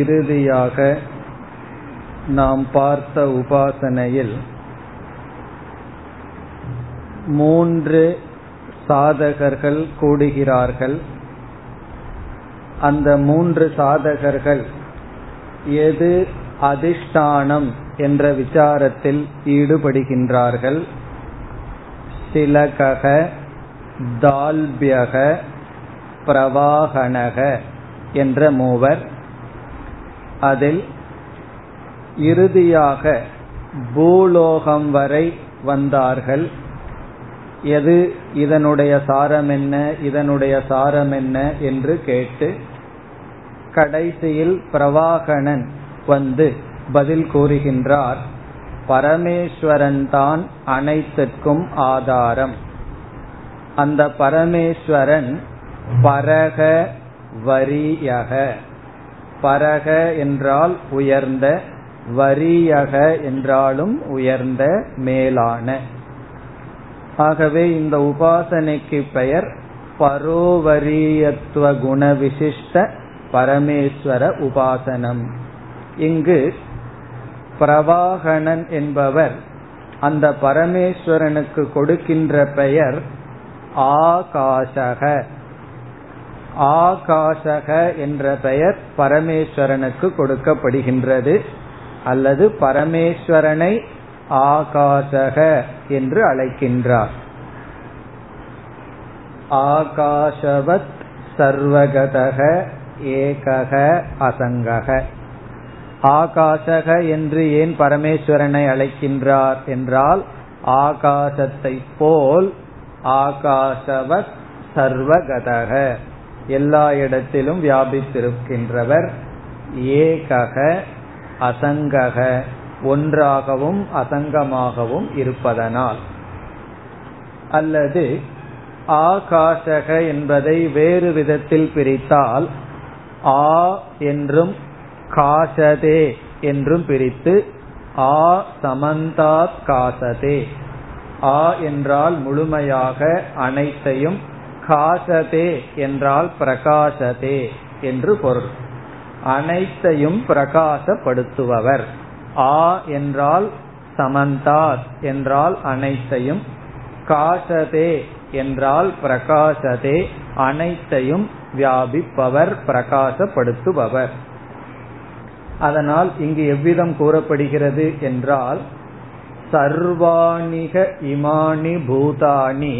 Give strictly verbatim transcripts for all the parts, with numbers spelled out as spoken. இறுதியாக நாம் பார்த்த உபாசனையில் மூன்று சாதகர்கள் கூடுகிறார்கள். அந்த மூன்று சாதகர்கள் எது அதிஷ்டானம் என்ற விசாரத்தில் ஈடுபடுகின்றார்கள். திலகக, தால்பியக, பிரவாகனக என்ற மூவர். அதில் இறுதியாக பூலோகம் வரை வந்தார்கள். எது இதனுடைய சாரம் என்ன, இதனுடைய சாரம் என்ன என்று கேட்டு கடைசியில் பிரவாகணன் வந்து பதில் கூறுகின்றார். பரமேஸ்வரன் தான் அனைத்திற்கும் ஆதாரம். அந்த பரமேஸ்வரன் பரக வரியக, பரக என்றால் உயர்ந்த, வரியக என்றாலும் உயர்ந்த, மேலான. ஆகவே இந்த உபாசனைக்கு பெயர் பரோவரியத்துவ குண விசிஷ்ட பரமேஸ்வர உபாசனம். இங்கு பிரவாகணன் என்பவர் அந்த பரமேஸ்வரனுக்கு கொடுக்கின்ற பெயர் ஆகாசக. ஆகாசக என்ற பெயர் பரமேஸ்வரனுக்கு கொடுக்கப்படுகின்றது, அல்லது பரமேஸ்வரனை ஆகாசக என்று அழைக்கின்றார். ஆகாசவத் சர்வகதக ஏகக அசங்கக. ஆகாசக என்று ஏன் பரமேஸ்வரனை அழைக்கின்றார் என்றால், ஆகாசத்தை போல் ஆகாசவத் சர்வகதக எல்லா இடத்திலும் வியாபித்திருக்கின்றவர், ஏகக அசங்கக ஒன்றாகவும் அசங்கமாகவும் இருப்பதனால். அல்லது ஆகாசக என்பதை வேறு விதத்தில் பிரித்தால் ஆ என்றும் காசதே என்றும் பிரித்து ஆ சமந்தாத் காசதே, ஆ என்றால் முழுமையாக அனைத்தையும், காசதே என்றால் பிரகாசதே என்று பொருள். அனைத்தையும் பிரகாசப்படுத்துபவர். ஆ என்றால் சமந்தாத் என்றால் அனைத்தையும், காசதே என்றால் பிரகாசதே அனைத்தையும் வியாபிப்பவர், பிரகாசப்படுத்துபவர். அதனால் இங்கு எவ்விதம் கூறப்படுகிறது என்றால், சர்வாணிக இமானி பூதானி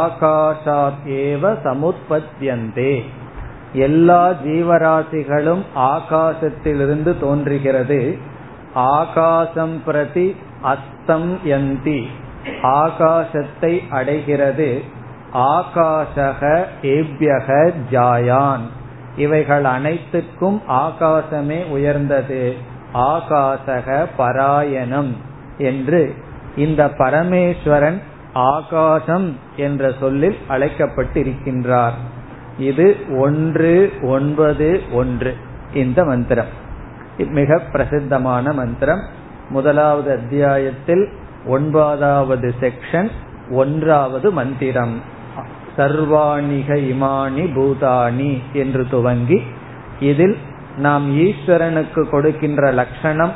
ஆகாசாத் ஏவ சமுத்பத்யந்தே, எல்லா ஜீவராசிகளும் ஆகாசத்திலிருந்து தோன்றுகிறது. ஆகாசம் பிரதி அஸ்தம் யந்தி, ஆகாசத்தை அடைகிறது. ஆகாசக ஏவ்யக ஜாயான், இவைகள் அனைத்துக்கும் ஆகாசமே உயர்ந்தது. ஆகாசக பராயணம் என்று இந்த பரமேஸ்வரன் ஆகாசம் என்ற சொல்லில் அழைக்கப்பட்டிருக்கின்றார். இது ஒன்று ஒன்பது ஒன்று. இந்த மந்திரம் மிக பிரசித்தமான மந்திரம். முதலாவது அத்தியாயத்தில் ஒன்பதாவது செக்ஷன் ஒன்றாவது மந்திரம். சர்வாணிக இமானி பூதானி என்று துவங்கி இதில் நாம் ஈஸ்வரனுக்கு கொடுக்கின்ற லட்சணம்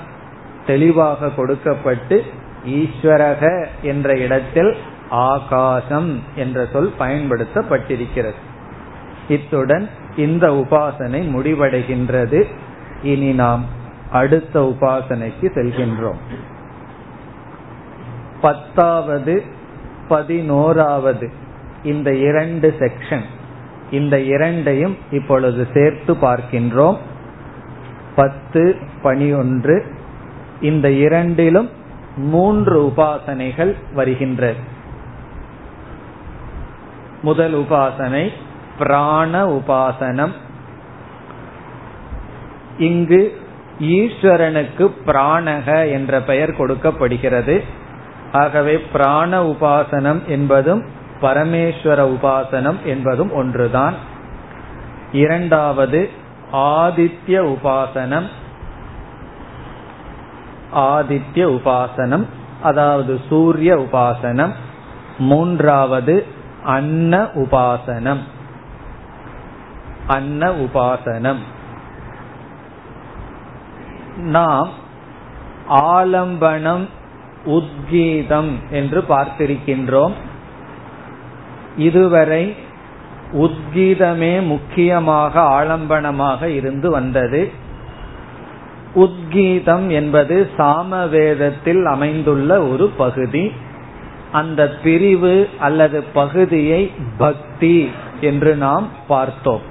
தெளிவாக கொடுக்கப்பட்டு, ஈஸ்வரக என்ற இடத்தில் ஆகாசம் என்ற சொல் பயன்படுத்தப்பட்டிருக்கிறது. இத்துடன் இந்த உபாசனை முடிவடைகின்றது. இனி நாம் அடுத்த உபாசனைக்கு செல்கின்றோம். பத்தாவது பதினோராவது இந்த இரண்டு செக்ஷன், இந்த இரண்டையும் இப்பொழுது சேர்த்து பார்க்கின்றோம். பத்து பனியொன்று இந்த இரண்டிலும் மூன்று உபாசனைகள் வருகின்றது. முதல் உபாசனை பிராண உபாசனம். இங்கு ஈஸ்வரனுக்கு பிராணக என்ற பெயர் கொடுக்கப்படுகிறது. ஆகவே பிராண உபாசனம் என்பதும் பரமேஸ்வர உபாசனம் என்பதும் ஒன்றுதான். இரண்டாவது ஆதித்ய உபாசனம். ஆதித்ய உபாசனம் அதாவது சூரிய உபாசனம். மூன்றாவது அன்ன உபாசனம். அன்ன உபாசனம் நாம் ஆலம்பனம், உத்கீதம் என்று பார்த்திருக்கின்றோம். இதுவரை உத்கீதமே முக்கியமாக ஆலம்பனமாக இருந்து வந்தது. உத்கீதம் என்பது சாமவேதத்தில் அமைந்துள்ள ஒரு பகுதி. அந்த பிரிவு அல்லது பகுதியை பக்தி என்று நாம் பார்த்தோம்.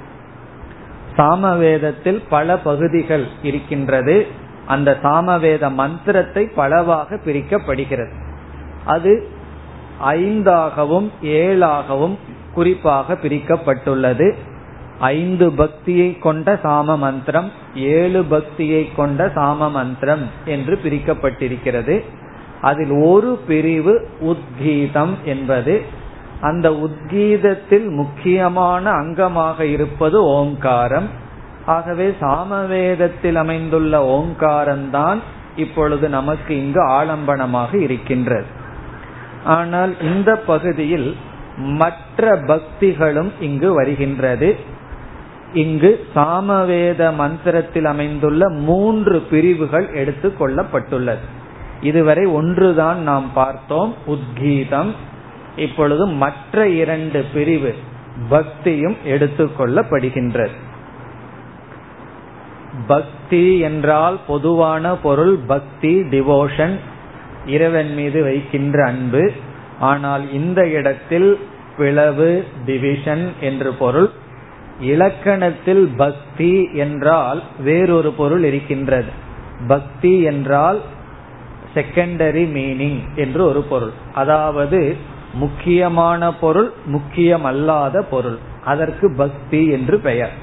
சாமவேதத்தில் பல பகுதிகள் இருக்கின்றது. அந்த சாமவேத மந்திரத்தை பலவாக பிரிக்கப்படுகிறது. அது ஐந்தாகவும் ஏழாகவும் குறிப்பாக பிரிக்கப்பட்டுள்ளது. ஐந்து பக்தியை கொண்ட சாம மந்திரம், ஏழு பக்தியை கொண்ட சாம மந்திரம் என்று பிரிக்கப்பட்டிருக்கிறது. அதில் ஒரு பிரிவு உத்கீதம் என்பது. அந்த உத்கீதத்தில் முக்கியமான அங்கமாக இருப்பது ஓங்காரம். ஆகவே சாமவேதத்தில் அமைந்துள்ள ஓங்காரம்தான் இப்பொழுது நமக்கு இங்கு ஆலம்பனமாக இருக்கின்றது. ஆனால் இந்த பகுதியில் மற்ற பக்திகளும் இங்கு வருகின்றது. இங்கு சாமவேத மந்திரத்தில் அமைந்துள்ள மூன்று பிரிவுகள் எடுத்து கொள்ளப்பட்டுள்ளது. இதுவரை ஒன்றுதான் நாம் பார்த்தோம், உத்கீதம். இப்பொழுது மற்ற இரண்டு பிரிவு பக்தியும் எடுத்துக்கொள்ளப்படுகின்றது. பக்தி என்றால் பொதுவான பொருள் பக்தி, டிவோஷன், இறைவன் மீது வைக்கின்ற அன்பு. ஆனால் இந்த இடத்தில் பிளவு, டிவிஷன் என்று பொருள். இலக்கணத்தில் பக்தி என்றால் வேறொரு பொருள் இருக்கின்றது. பக்தி என்றால் செகண்டரி மீனிங் என்று ஒரு பொருள். அதாவது முக்கியமான பொருள், முக்கியமல்லாத பொருள், அதற்கு பக்தி என்று பெயர்.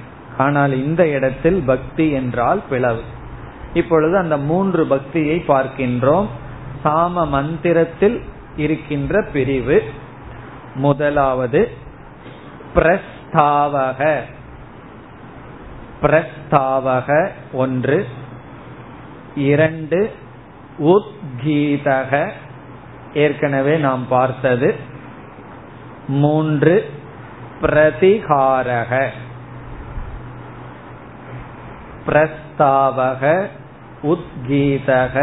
ஆனால் இந்த இடத்தில் பக்தி என்றால் பிளவு. இப்பொழுது அந்த மூன்று பக்தியை பார்க்கின்றோம். சாம மந்திரத்தில் இருக்கின்ற பிரிவு முதலாவது பிரஸ்தாவக. பிரஸ்தாவக ஒன்று. இரண்டு உத்கீதக, ஏற்கனவே நாம் பார்த்தது. மூன்று பிரதிகாரக. பிரஸ்தாவக, உத்கீதக,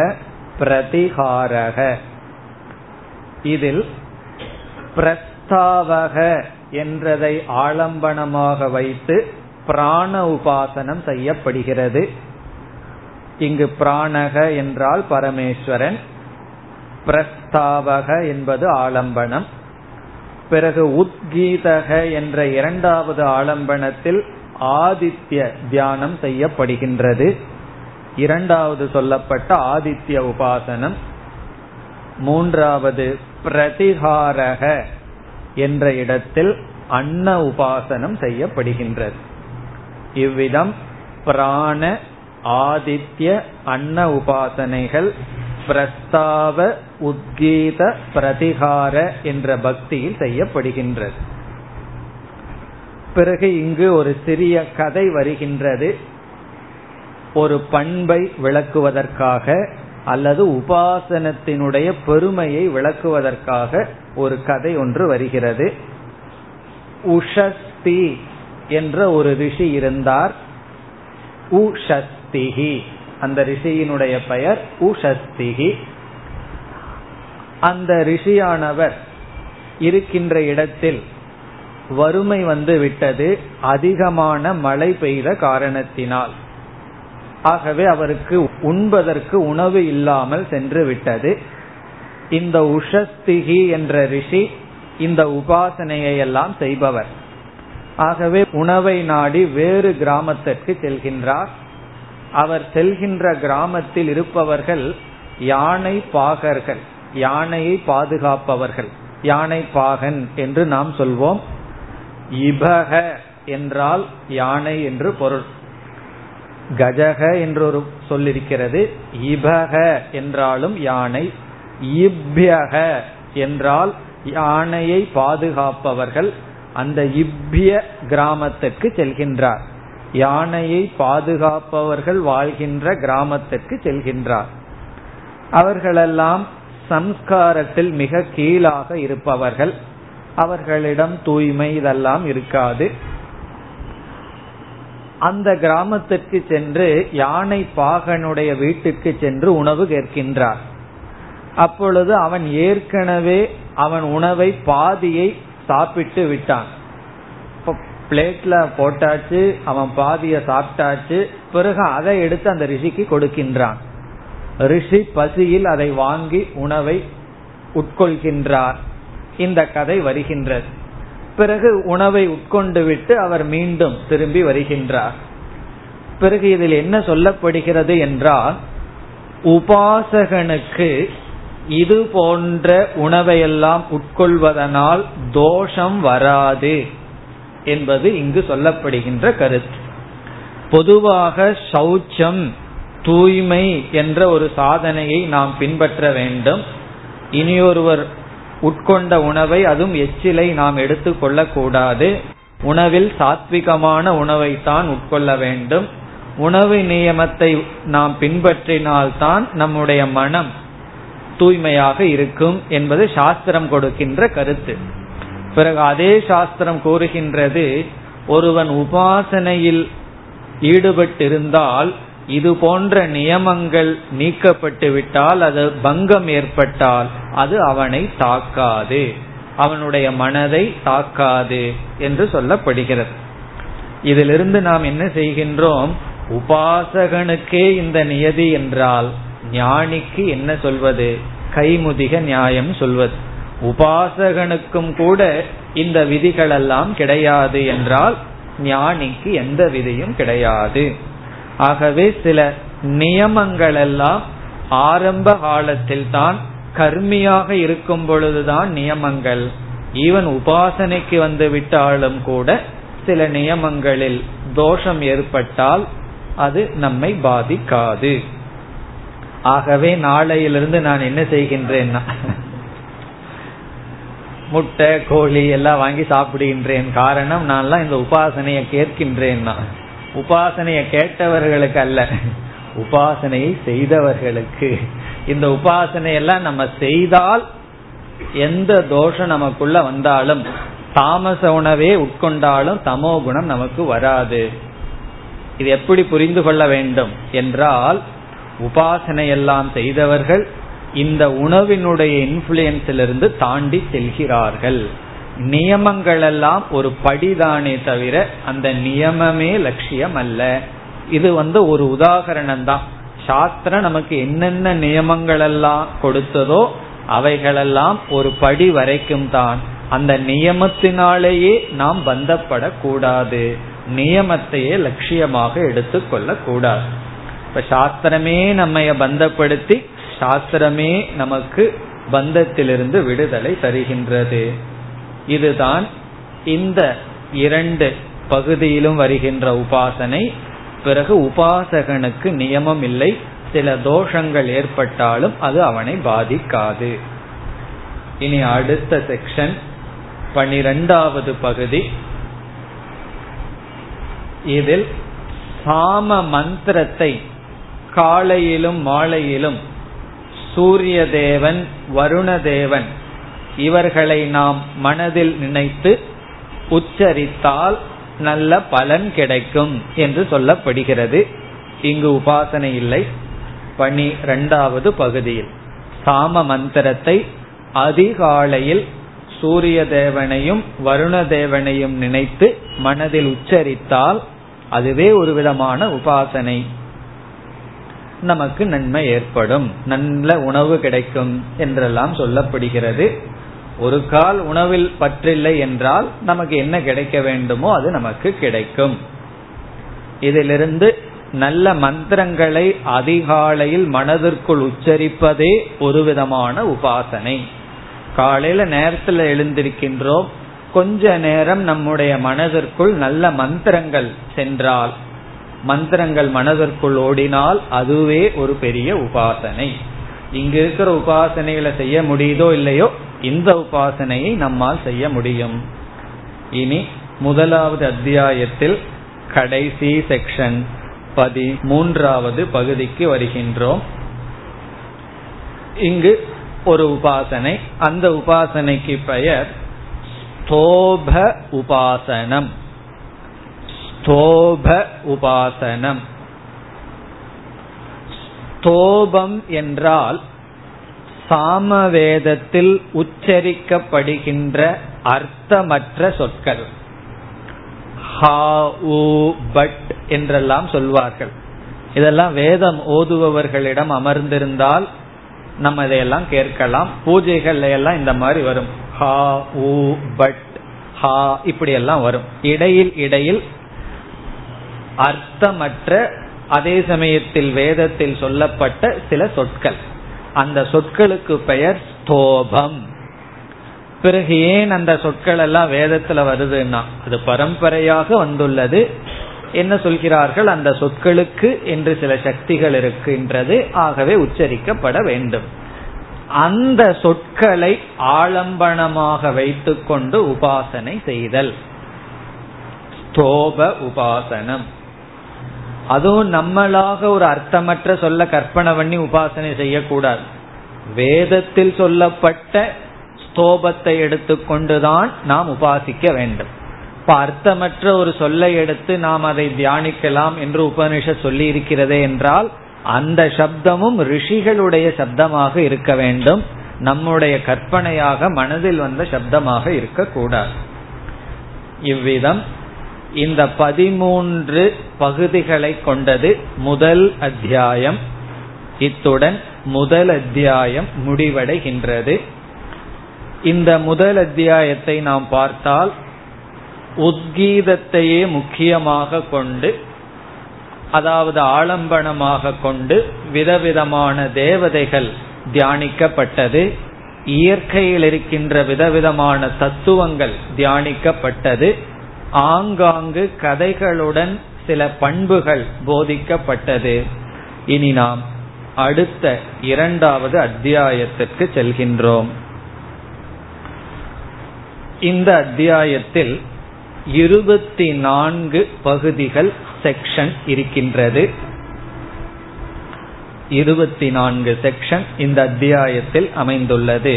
பிரதிகாரக. இதில் பிரஸ்தாவக என்றதை ஆலம்பனமாக வைத்து பிராண உபாசனம் செய்யப்படுகிறது. இங்கு பிராணக என்றால் பரமேஸ்வரன், பிரஸ்தாவக என்பது ஆலம்பனம். பிறகு உத்கீதக என்ற இரண்டாவது ஆலம்பனத்தில் ஆதித்ய தியானம் செய்யப்படுகின்றது. இரண்டாவது சொல்லப்பட்ட ஆதித்ய உபாசனம். மூன்றாவது பிரதிகாரக என்ற இடத்தில் அன்ன உபாசனம் செய்யப்படுகின்றது. இவ்விதம் பிராண, ஆதித்ய, அன்ன உபாசனைகள் பிரஸ்தாவ, உத்கீத, பிரதிகார என்ற பக்தியில் செய்யப்படுகின்றது. பிறகு இங்கு ஒரு சிறிய கதை வருகின்றது. ஒரு பண்பை விளக்குவதற்காக அல்லது உபாசனத்தினுடைய பெருமையை விளக்குவதற்காக ஒரு கதை ஒன்று வருகிறது. உஷஸ்தி என்ற ஒரு ரிஷி இருந்தார். உஷஸ்திகி, அந்த ரிஷியினுடைய பெயர் உஷஸ்திகி. அந்த ரிஷியானவர் இருக்கின்ற இடத்தில் வறுமை வந்து விட்டது, அதிகமான மழை பெய்த காரணத்தினால். ஆகவே அவருக்கு உண்பதற்கு உணவு இல்லாமல் சென்று விட்டது. இந்த உஷஸ்திகி என்ற ரிஷி இந்த உபாசனையை எல்லாம் செய்பவர். ஆகவே உணவை நாடி வேறு கிராமத்திற்கு செல்கின்றார். அவர் செல்கின்ற கிராமத்தில் இருப்பவர்கள் யானை பாகர்கள், யானையை பாதுகாப்பவர்கள், யானை பாகன் என்று நாம் சொல்வோம். இபக என்றால் யானை என்று பொருள். கஜக என்றொரு சொல்லிருக்கிறது. இபக என்றாலும் யானை. இப்யக என்றால் யானையை பாதுகாப்பவர்கள். அந்த இப்ய கிராமத்திற்கு செல்கின்றார். யானையை பாதுகாப்பவர்கள் வாழ்கின்ற கிராமத்திற்கு செல்கின்றார். அவர்களெல்லாம் சம்ஸ்காரத்தில் மிக கீழாக இருப்பவர்கள். அவர்களிடம் தூய்மை இதெல்லாம் இருக்காது. அந்த கிராமத்திற்கு சென்று யானை பாகனுடைய வீட்டுக்கு சென்று உணவு கேட்கின்றார். அப்பொழுது அவன் ஏற்கனவே அவன் உணவை பாதியை சாப்பிட்டு விட்டான். பிளேட்ல போட்டாச்சு, அவன் பாதிய சாப்பிட்டாச்சு. பிறகு அதை எடுத்து அந்த ரிஷிக்கு கொடுக்கின்றான். ரிஷி பசியில் அதை வாங்கி உணவை உட்கொள்கின்றார். இந்த கதை வருகின்றது. பிறகு உணவை உட்கொண்டு விட்டு அவர் மீண்டும் திரும்பி வருகின்றார். பிறகு இதில் என்ன சொல்லப்படுகிறது என்றால், உபாசகனுக்கு இது போன்ற உணவையெல்லாம் உட்கொள்வதனால் தோஷம் வராது என்பது இங்கு சொல்லப்படுகின்ற கருத்து. பொதுவாக சௌச்சம், தூய்மை என்ற ஒரு சாதனையை நாம் பின்பற்ற வேண்டும். இனியொருவர் உட்கொண்ட உணவை, அதுவும் எச்சிலை நாம் எடுத்துக்கொள்ள கூடாது. உணவில் சாத்விகமான உணவை தான் உட்கொள்ள வேண்டும். உணவு நியமத்தை நாம் பின்பற்றினால்தான் நம்முடைய மனம் தூய்மையாக இருக்கும் என்பது சாஸ்திரம் கொடுக்கின்ற கருத்து. பிறகு அதே சாஸ்திரம் கூறுகின்றது, ஒருவன் உபாசனையில் ஈடுபட்டிருந்தால் இது போன்ற நியமங்கள் நீக்கப்பட்டு விட்டால், அது பங்கம் ஏற்பட்டால் அது அவனை தாக்காது, அவனுடைய மனதை தாக்காது என்று சொல்லப்படுகிறது. இதிலிருந்து நாம் என்ன செய்கின்றோம்? உபாசகனுக்கே இந்த நியதி என்றால் ஞானிக்கு என்ன சொல்வது? கைமுதிக நியாயம் சொல்வது. உபாசகனுக்கும் கூட இந்த விதிகளெல்லாம் கிடையாது என்றால் ஞானிக்கு எந்த விதியும் கிடையாது. ஆகவே சில நியமங்கள் எல்லாம் ஆரம்ப காலத்தில் தான், கர்மியாக இருக்கும் பொழுதுதான் நியமங்கள். ஈவன் உபாசனைக்கு வந்து விட்டாலும் கூட சில நியமங்களில் தோஷம் ஏற்பட்டால் அது நம்மை பாதிக்காது. ஆகவே நாளையிலிருந்து நான் என்ன செய்கின்றேன்னா, முட்டை கோழி எல்லாம் வாங்கி சாப்பிடுகின்றேன். காரணம், நான்லாம் இந்த உபாசனையை கேட்கின்றேன்னா, உபாசனையை கேட்டவர்களுக்கு அல்ல, உபாசனையை செய்தவர்களுக்கு. இந்த உபாசனையெல்லாம் நம்ம செய்தால் எந்த தோஷம் நமக்குள்ள வந்தாலும், தாமச உணவே உட்கொண்டாலும் தமோ குணம் நமக்கு வராது. இது எப்படி புரிந்து கொள்ள வேண்டும் என்றால், உபாசனையெல்லாம் செய்தவர்கள் இந்த உணவினுடைய இன்ஃப்ளூயன்ஸிலிருந்து தாண்டி செல்கிறார்கள். நியமங்களெல்லாம் ஒரு படிதானே தவிர அந்த நியமமே லட்சியம் அல்ல. இது வந்து ஒரு உதாகரணம் தான். சாஸ்திரம் நமக்கு என்னென்ன நியமங்களெல்லாம் கொடுத்ததோ அவைகளெல்லாம் ஒரு படி வரைக்கும் தான். அந்த நியமத்தினாலேயே நாம் பந்தப்படக்கூடாது. நியமத்தையே லட்சியமாக எடுத்துக்கொள்ள கூடாது. இப்ப சாஸ்திரமே நம்மைய பந்தப்படுத்தி, சாஸ்திரமே நமக்கு பந்தத்திலிருந்து விடுதலை தருகின்றது. இதுதான் இந்த இரண்டு பகுதியிலும் வருகின்ற உபாசனை. பிறகு உபாசகனுக்கு நியமம் இல்லை, சில தோஷங்கள் ஏற்பட்டாலும் அது அவனை பாதிக்காது. இனி அடுத்த செக்ஷன் பனிரெண்டாவது பகுதி. இதில் சாம மந்திரத்தை காலையிலும் மாலையிலும் சூரிய தேவன், வருண தேவன் இவர்களை நாம் மனதில் நினைத்து உச்சரித்தால் நல்ல பலன் கிடைக்கும் என்று சொல்லப்படுகிறது. இங்கு உபாசனை இல்லை. பனிரெண்டாவது பகுதியில் சாம மந்திரத்தை அதிகாலையில் சூரிய தேவனையும் வருண தேவனையும் நினைத்து மனதில் உச்சரித்தால் அதுவே ஒரு விதமான உபாசனை. நமக்கு நன்மை ஏற்படும், நல்ல உணவு கிடைக்கும் என்றெல்லாம் சொல்லப்படுகிறது. ஒரு கால் உணவில் பற்றில்லை என்றால் நமக்கு என்ன கிடைக்க வேண்டுமோ அது நமக்கு கிடைக்கும். இதிலிருந்து நல்ல மந்திரங்களை அதிகாலையில் மனதிற்குள் உச்சரிப்பதே ஒரு விதமான உபாசனை. காலையில நேரத்துல எழுந்திருக்கின்றோம், கொஞ்ச நேரம் நம்முடைய மனதிற்குள் நல்ல மந்திரங்கள் சென்றால், மந்திரங்கள் மனதிற்குள் ஓடினால் அதுவே ஒரு பெரிய உபாசனை. இங்கு இருக்கிற உபாசனைகளை செய்ய முடியுதோ இல்லையோ, இந்த உபாசனையை நம்மால் செய்ய முடியும். இனி முதலாவது அத்தியாயத்தில் கடைசி செக்ஷன் பதிமூன்றாவது பகுதிக்கு வருகின்றோம். இங்கு ஒரு உபாசனை, அந்த உபாசனைக்கு பெயர் ஸ்தோப உபாசனம். ஸ்தோப உபாசனம். ஸ்தோபம் என்றால் சாமவேதத்தில் உச்சரிக்கப்படுகின்ற அர்த்தமற்ற சொற்கள். ஹா, ஊ, பட் என்றெல்லாம் சொல்வார்கள். இதெல்லாம் வேதம் ஓதுபவர்களிடம் அமர்ந்திருந்தால் நம்ம இதையெல்லாம் கேட்கலாம். பூஜைகள்ல எல்லாம் இந்த மாதிரி வரும், ஹா, ஊ, பட், ஹா, இப்படி எல்லாம் வரும். இடையில் இடையில் அர்த்தமற்ற அதே சமயத்தில் வேதத்தில் சொல்லப்பட்ட சில சொற்கள். அந்த சொற்களுக்கு பெயர் ஸ்தோபம். பிறகு ஏன் அந்த சொற்கள் எல்லாம் வேதத்துல வருதுன்னா அது பரம்பரையாக வந்துள்ளது. என்ன சொல்கிறார்கள், அந்த சொற்களுக்கு என்று சில சக்திகள் இருக்கின்றது, ஆகவே உச்சரிக்கப்பட வேண்டும். அந்த சொற்களை ஆலம்பனமாக வைத்துக்கொண்டு உபாசனை செய்தல் ஸ்தோப உபாசனம். அதுவும் நம்மளாக ஒரு அர்த்தமற்ற சொல்ல கற்பனை பண்ணி உபாசனை செய்யக்கூடாது. வேதத்தில் சொல்லப்பட்ட ஸ்தோபத்தை எடுத்துக்கொண்டுதான் நாம் உபாசிக்க வேண்டும். இப்ப அர்த்தமற்ற ஒரு சொல்லை எடுத்து நாம் அதை தியானிக்கலாம் என்று உபனிஷத் சொல்லி இருக்கிறதே என்றால் அந்த சப்தமும் ரிஷிகளுடைய சப்தமாக இருக்க வேண்டும். நம்முடைய கற்பனையாக மனதில் வந்த சப்தமாக இருக்கக்கூடாது. இவ்விதம் இந்த பதிமூன்று பகுதிகளை கொண்டது முதல் அத்தியாயம். இத்துடன் முதல் அத்தியாயம் முடிவடைகின்றது. இந்த முதல் அத்தியாயத்தை நாம் பார்த்தால் உத்கீதத்தையே முக்கியமாக கொண்டு, அதாவது ஆலம்பனமாக கொண்டு விதவிதமான தேவதைகள் தியானிக்கப்பட்டது, இயற்கையில் இருக்கின்ற விதவிதமான தத்துவங்கள் தியானிக்கப்பட்டது, ஆங்காங்கு கதைகளுடன் சில பண்புகள் போதிக்கப்பட்டது. இனி நாம் அடுத்த இரண்டாவது அத்தியாயத்திற்கு செல்கின்றோம். இந்த அத்தியாயத்தில் இருபத்தி நான்கு பகுதிகள், செக்ஷன் இருக்கின்றது. இருபத்தி நான்கு செக்ஷன் இந்த அத்தியாயத்தில் அமைந்துள்ளது.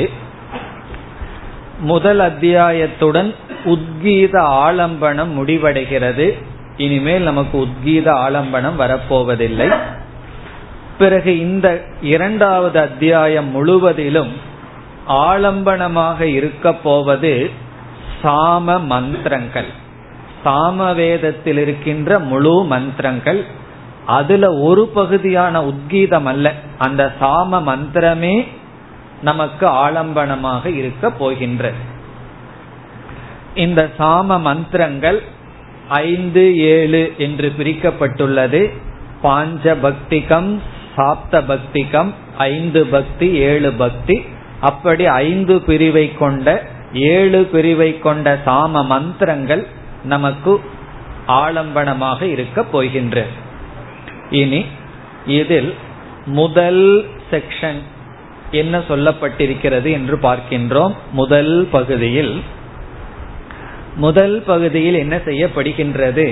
முதல் அத்தியாயத்துடன் உத்கீத ஆலம்பனம் முடிவடைகிறது. இனிமேல் நமக்கு உத்கீத ஆலம்பனம் வரப்போவதில்லை. பிறகு இந்த இரண்டாவது அத்தியாயம் முழுவதிலும் ஆலம்பனமாக இருக்க போவது சாம மந்திரங்கள், சாமவேதத்தில் இருக்கின்ற முழு மந்திரங்கள். அதுல ஒரு பகுதியான உத்கீதம் அல்ல, அந்த சாம மந்திரமே நமக்கு ஆலம்பனமாக இருக்க போகின்றது. இந்த சாம மந்திரங்கள் ஐந்து ஏழு என்று பிரிக்கப்பட்டுள்ளது. பாஞ்ச பக்திகம், சாப்த பக்திகம், ஐந்து பக்தி, ஏழு பக்தி, அப்படி ஐந்து பிரிவை கொண்ட ஏழு பிரிவை கொண்ட சாம மந்திரங்கள் நமக்கு ஆலம்பனமாக இருக்க போகின்றது. இனி இதில் முதல் செக்ஷன் என்ன சொல்லப்பட்டிருக்கிறது என்று பார்க்கின்றோம். முதல் பகுதியில் முதல் பகுதியில் என்ன செய்யப்படுகின்றது,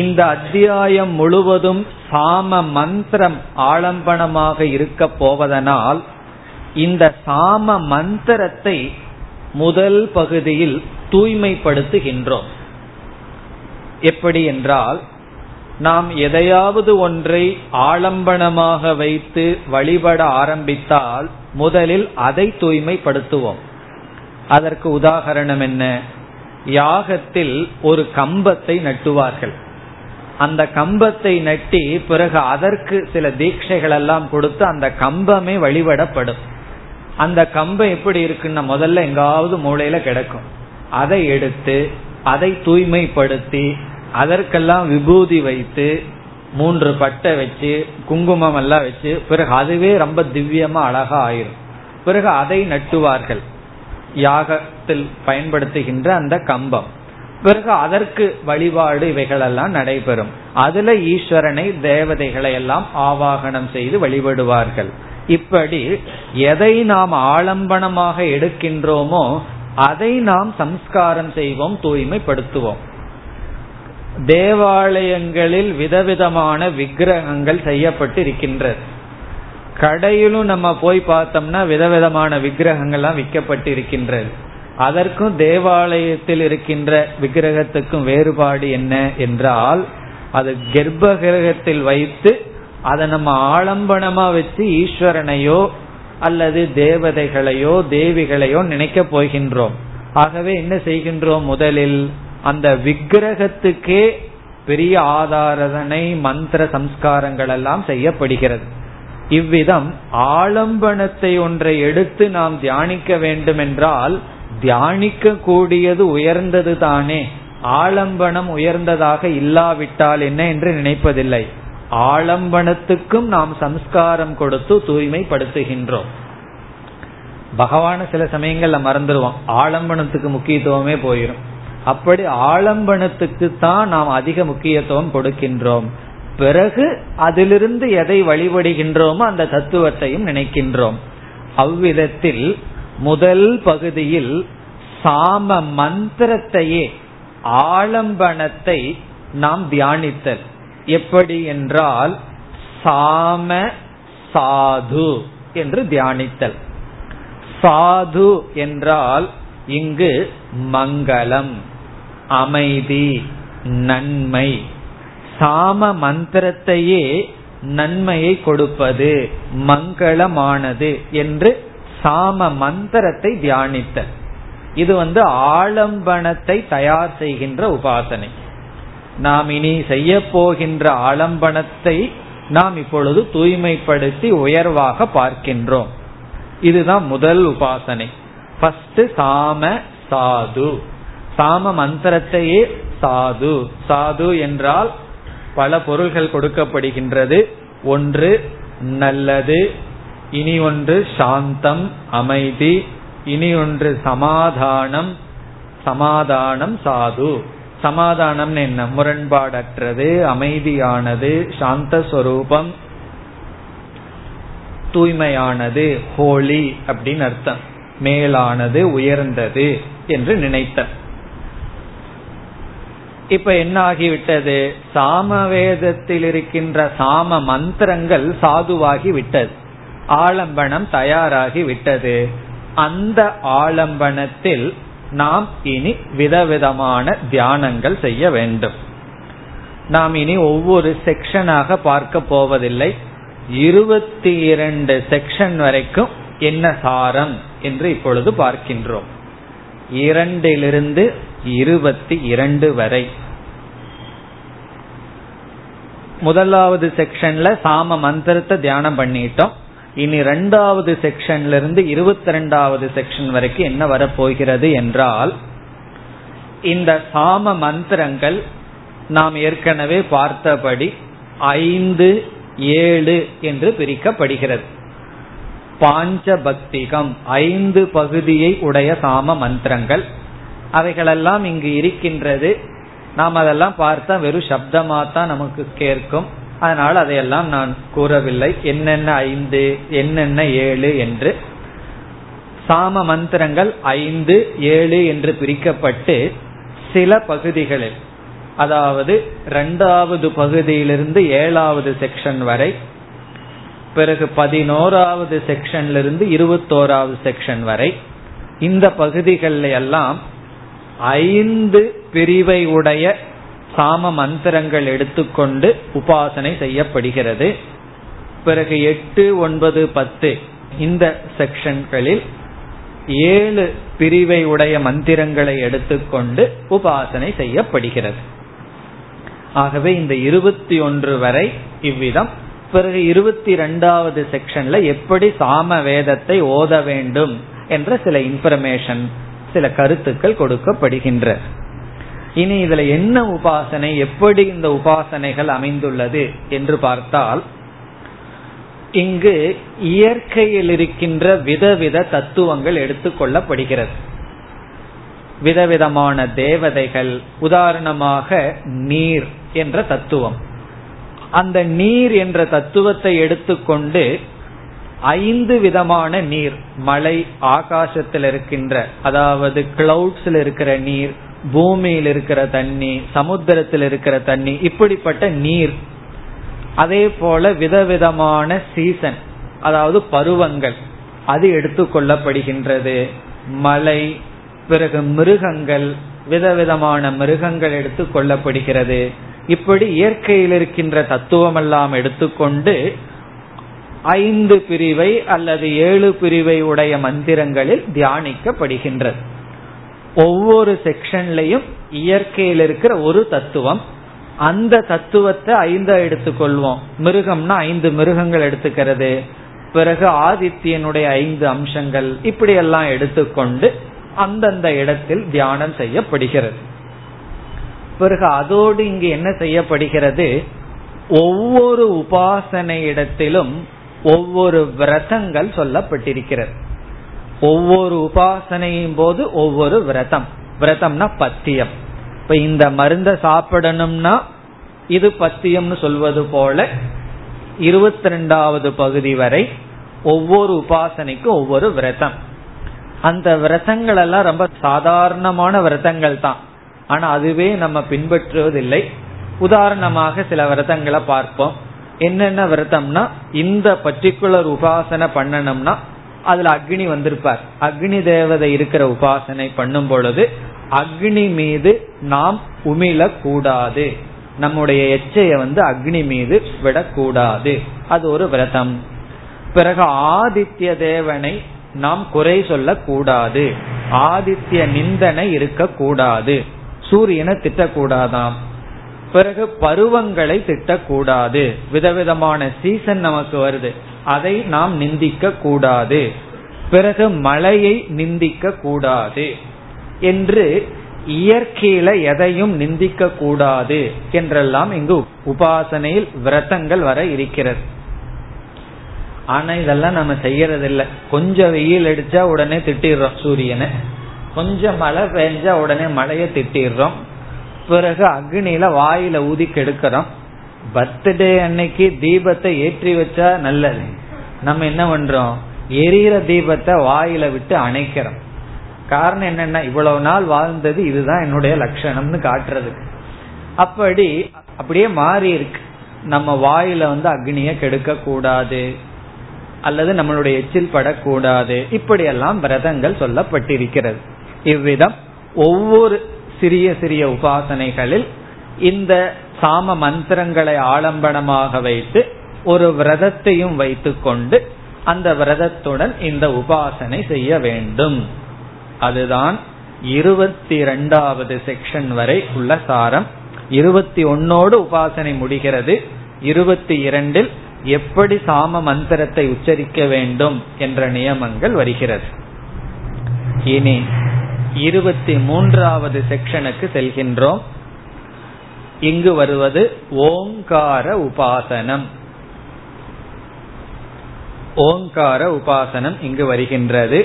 இந்த அத்தியாயம் முழுவதும் சாம மந்திரம் ஆலம்பனமாக இருக்க போவதனால் இந்த சாம மந்திரத்தை முதல் பகுதியில் தூய்மைப்படுத்துகின்றோம். எப்படி என்றால், நாம் எதையாவது ஒன்றை ஆலம்பனமாக வைத்து வழிபட ஆரம்பித்தால் முதலில் அதை தூய்மைப்படுத்துவோம். அதற்கு உதாரணம் என்ன, யாகத்தில் ஒரு கம்பத்தை நட்டுவார்கள். அந்த கம்பத்தை நட்டி பிறகு அதற்கு சில தீட்சைகள் எல்லாம் கொடுத்து அந்த கம்பமே வழிபடப்படும். அந்த கம்பம் எப்படி இருக்குன்னா முதல்ல எங்காவது மூளையில கிடக்கும். அதை எடுத்து அதை தூய்மைப்படுத்தி அதற்கெல்லாம் விபூதி வைத்து மூன்று பட்டை வச்சு குங்குமம் எல்லாம் வச்சு பிறகு அதுவே ரொம்ப திவ்யமா அழகா ஆயிரும். பிறகு அதை நட்டுவார்கள், யாகத்தில் பயன்படுத்துகின்ற அந்த கம்பம். பிறகு அதற்கு வழிபாடு இவைகளெல்லாம் நடைபெறும். அதுல ஈஸ்வரனை தேவதைகளை எல்லாம் ஆவாகனம் செய்து வழிபடுவார்கள். இப்படி எதை நாம் ஆலம்பனமாக எடுக்கின்றோமோ அதை நாம் சம்ஸ்காரம் செய்வோம், தூய்மைப்படுத்துவோம். தேவாலயங்களில் விதவிதமான விக்கிரகங்கள் செய்யப்பட்டு இருக்கின்றது. கடையிலும் நம்ம போய் பார்த்தோம்னா விதவிதமான விக்கிரகங்கள்லாம் விற்கப்பட்டு இருக்கின்றது. அதற்கும் தேவாலயத்தில் இருக்கின்ற விக்கிரகத்துக்கும் வேறுபாடு என்ன என்றால், அது கர்ப்ப கிரகத்தில் வைத்து அதை நம்ம ஆலம்பனமா வச்சு ஈஸ்வரனையோ அல்லது தேவதைகளையோ தேவிகளையோ நினைக்க போகின்றோம். ஆகவே என்ன செய்கின்றோம், முதலில் அந்த விக்கிரகத்துக்கே பெரிய ஆதாரதனை மந்திர சம்ஸ்காரங்கள் எல்லாம் செய்யப்படுகிறது. இவ்விதம் ஆலம்பனத்தை ஒன்றை எடுத்து நாம் தியானிக்க வேண்டும் என்றால் தியானிக்க கூடியது உயர்ந்தது தானே, ஆலம்பனம் உயர்ந்ததாக இல்லாவிட்டால் என்ன என்று நினைப்பதில்லை. ஆலம்பனத்துக்கும் நாம் சம்ஸ்காரம் கொடுத்து தூய்மைப்படுத்துகின்றோம். பகவான சில சமயங்கள்ல மறந்துடுவோம், ஆலம்பனத்துக்கு முக்கியத்துவமே போயிடும். அப்படி ஆலம்பனத்துக்கு தான் நாம் அதிக முக்கியத்துவம் கொடுக்கின்றோம். பிறகு அதிலிருந்து எதை வழிபடுகின்றோமோ அந்த தத்துவத்தையும் நினைக்கின்றோம். அவ்விதத்தில் முதல் பகுதியில் சாம மந்திரத்தையே, ஆலம்பனத்தை நாம் தியானித்தல். எப்படி என்றால் சாம சாது என்று தியானித்தல். சாது என்றால் இங்கு மங்களம், அமைதி, நன்மை. சாம மந்திரத்தையே நன்மையை கொடுப்பது, மங்களமானது என்று சாம மந்திரத்தை தியானித்தல். இது வந்து ஆலம்பனத்தை தயார் செய்கின்ற உபாசனை. நாம் இனி செய்ய போகின்ற ஆலம்பனத்தை நாம் இப்பொழுது தூய்மைப்படுத்தி உயர்வாக பார்க்கின்றோம். இதுதான் முதல் உபாசனை. ஃபர்ஸ்ட் சாம சாது, சாம மந்திரத்தையே சாது. சாது என்றால் பல பொருள்கள் கொடுக்கப்படுகின்றது. ஒன்று நல்லது, இனி ஒன்று சாந்தம் அமைதி, இனி ஒன்று சமாதானம். சமாதானம் சாது. சமாதானம் என்ன, முரண்பாடற்றது, அமைதியானது, சாந்த ஸ்வரூபம், தூய்மையானது, ஹோலி அப்படின்னு அர்த்தம், மேலானது, உயர்ந்தது என்று நினைத்த. இப்ப என்ன ஆகிவிட்டது, சாமவேதத்தில் இருக்கின்ற சாம மந்திரங்கள் சாதுவாகி விட்டது, ஆலம்பனம் தயாராகி விட்டது. அந்த ஆலம்பனத்தில் நாம் இனி விதவிதமான தியானங்கள் செய்ய வேண்டும். நாம் இனி ஒவ்வொரு செக்ஷனாக பார்க்க போவதில்லை. இருபத்தி இரண்டு செக்ஷன் வரைக்கும் என்ன சாரம் என்று இப்பொழுது பார்க்கின்றோம். இரண்டிலிருந்து இருபத்தி இரண்டு வரை. முதலாவது செக்ஷன்ல சாம மந்திரத்தை தியானம் பண்ணிட்டோம். இனி இரண்டாவது செக்ஷன்ல இருந்து இருபத்தி இரண்டாவது செக்ஷன் வரைக்கும் என்ன வரப்போகிறது என்றால், இந்த சாம மந்திரங்கள் நாம் ஏற்கனவே பார்த்தபடி ஐந்து ஏழு என்று பிரிக்கப்படுகிறது. பாஞ்சபக்திகம் ஐந்து பகுதியை உடைய சாம மந்திரங்கள் அவைகளெல்லாம் இங்கு இருக்கின்றது. நாம் அதெல்லாம் பார்த்தா வெறும் சப்தமா தான் நமக்கு கேட்கும். அதனால் அதையெல்லாம் நான் கூறவில்லை, என்னென்ன ஐந்து என்னென்ன ஏழு என்று. சாம மந்திரங்கள் ஐந்து ஏழு என்று பிரிக்கப்பட்டு சில பகுதிகளில், அதாவது இரண்டாவது பகுதியிலிருந்து ஏழாவது செக்ஷன் வரை, பிறகு பதினோராவது செக்ஷன்லிருந்து இருபத்தோராவது செக்ஷன் வரை, இந்த பகுதிகளில் எல்லாம் ஐந்து பிரிவை உடைய சாம மந்திரங்கள் எடுத்துக்கொண்டு உபாசனை செய்யப்படுகிறது. பிறகு எட்டு ஒன்பது பத்து இந்த செக்ஷன்களில் ஏழு பிரிவை உடைய மந்திரங்களை எடுத்துக்கொண்டு உபாசனை செய்யப்படுகிறது. ஆகவே இந்த இருபத்தி ஒன்று வரை இவ்விதம். பிறகு இருபத்தி இரண்டாவது செக்ஷன்ல எப்படி சாம வேதத்தை ஓத வேண்டும் என்ற சில இன்ஃபர்மேஷன், சில கருத்துக்கள் கொடுக்கப்படுகின்ற. இனி இதுல என்ன உபாசனை, எப்படி இந்த உபாசனைகள் அமைந்துள்ளது என்று பார்த்தால், இங்கு இயற்கையில் இருக்கின்ற விதவித தத்துவங்கள் எடுத்துக்கொள்ளப்படுகிறது. விதவிதமான தேவதைகள், உதாரணமாக நீர் என்ற தத்துவம். அந்த நீர் என்ற தத்துவத்தை எடுத்துக்கொண்டு ஐந்து விதமான நீர், மலை ஆகாசத்தில் இருக்கின்ற, அதாவது கிளவுட்ஸ்ல இருக்கிற நீர், பூமியில் இருக்கிற தண்ணி, சமுத்திரத்தில் இருக்கிற தண்ணி, இப்படிப்பட்ட நீர். அதே போல விதவிதமான சீசன், அதாவது பருவங்கள், அது எடுத்துக்கொள்ளப்படுகின்றது. மலை, பிறகு மிருகங்கள், விதவிதமான மிருகங்கள் எடுத்து கொள்ளப்படுகிறது. இப்படி இயற்கையில் இருக்கின்ற தத்துவமெல்லாம் எடுத்துக்கொண்டு ஐந்து பிரிவை அல்லது ஏழு பிரிவை உடைய மந்திரங்களில் தியானிக்கப்படுகின்றது. ஒவ்வொரு செக்ஷன்லையும் இயற்கையில் இருக்கிற ஒரு தத்துவம், அந்த தத்துவத்தை ஐந்தா எடுத்துக்கொள்வோம். மிருகம்னா ஐந்து மிருகங்கள் எடுத்துக்கிறது, பிறகு ஆதித்யனுடைய ஐந்து அம்சங்கள், இப்படியெல்லாம் எடுத்துக்கொண்டு அந்தந்த இடத்தில் தியானம் செய்யப்படுகிறது. பிறகு அதோடு இங்கு என்ன செய்யப்படுகிறது, ஒவ்வொரு உபாசனை இடத்திலும் ஒவ்வொரு விரதங்கள் சொல்லப்பட்டிருக்கிறது. ஒவ்வொரு உபாசனையின் போது ஒவ்வொரு விரதம், விரதம்னா பத்தியம். இப்ப இந்த மருந்த சாப்பிடணும்னா இது பத்தியம்னு சொல்வது போல இருபத்தி ரெண்டாவது பகுதி வரை ஒவ்வொரு உபாசனைக்கும் ஒவ்வொரு விரதம். அந்த விரதங்கள் எல்லாம் ரொம்ப சாதாரணமான விரதங்கள் தான், ஆனா அதுவே நம்ம பின்பற்றுவதில்லை. உதாரணமாக சில விரதங்களை பார்ப்போம். என்னென்ன விரதம்னா, இந்த பர்டிகுலர் உபாசனை பண்ணணும்னா அதுல அக்னி வந்திருப்பார், அக்னி தேவதை இருக்கிற உபாசனை பண்ணும் பொழுது அக்னி மீது நாம் உமிழ கூடாது, நம்முடைய எச்சைய வந்து அக்னி மீது விடக்கூடாது, அது ஒரு விரதம். பிறகு ஆதித்ய தேவனை நாம் குறை சொல்ல கூடாது, ஆதித்ய நிந்தனை இருக்க கூடாது, சூரியனை திட்டக்கூடாதாம். பிறகு பருவங்களை திட்டக்கூடாது, விதவிதமான சீசன் நமக்கு வருது, அதை நாம் நிந்திக்க கூடாது, பிறகு மழையை நிந்திக்க கூடாது என்று இயற்கையில எதையும் நிந்திக்க கூடாது என்றெல்லாம் இங்கு உபாசனையில் விரதங்கள் வர இருக்கிறது. ஆனா இதெல்லாம் நம்ம செய்யறதில்லை. கொஞ்சம் வெயில் அடிச்சா உடனே திட்டிடுறோம் சூரியனை, கொஞ்சம் மழை பெஞ்சா உடனே மழைய திட்டிடுறோம், பிறகு அக்னியில வாயில ஊதி கெடுக்கிறோம். பர்த்டே அன்னைக்கு தீபத்தை ஏற்றி வச்சா நல்லது, நம்ம என்ன பண்றோம், எரியிற தீபத்தை வாயில விட்டு அணைக்கிறோம். காரணம் என்னன்னா, இவ்வளவு நாள் வாழ்ந்தது இதுதான் என்னுடைய லட்சணம்னு காட்டுறதுக்கு. அப்படி அப்படியே மாறி இருக்கு. நம்ம வாயில வந்து அக்னிய கெடுக்க கூடாது, அல்லது நம்மளுடைய எச்சில் படக்கூடாது, இப்படியெல்லாம் விரதங்கள் சொல்லப்பட்டிருக்கிறது. இவ்விதம் ஒவ்வொரு சிறிய சிறிய உபாசனைகளில் இந்த சாம மந்திரங்களை ஆலம்பனமாக வைத்து ஒரு விரதத்தையும் வைத்து கொண்டு அந்த விரதத்துடன் இந்த உபாசனை செய்ய வேண்டும். அதுதான் இருபத்தி இரண்டாவது செக்ஷன் வரை உள்ள சாரம். இருபத்தி ஒன்னோடு உபாசனை முடிகிறது. இருபத்தி இரண்டில் எப்படி சாம மந்திரத்தை உச்சரிக்க வேண்டும் என்ற நியமங்கள் வருகிறது. இனி இருபத்தி மூன்றாவது செக்ஷனுக்கு செல்கின்றோம். இங்கு வருவது ஓங்கார உபாசனம். ஓங்கார உபாசனம் இங்கு வருகின்றது.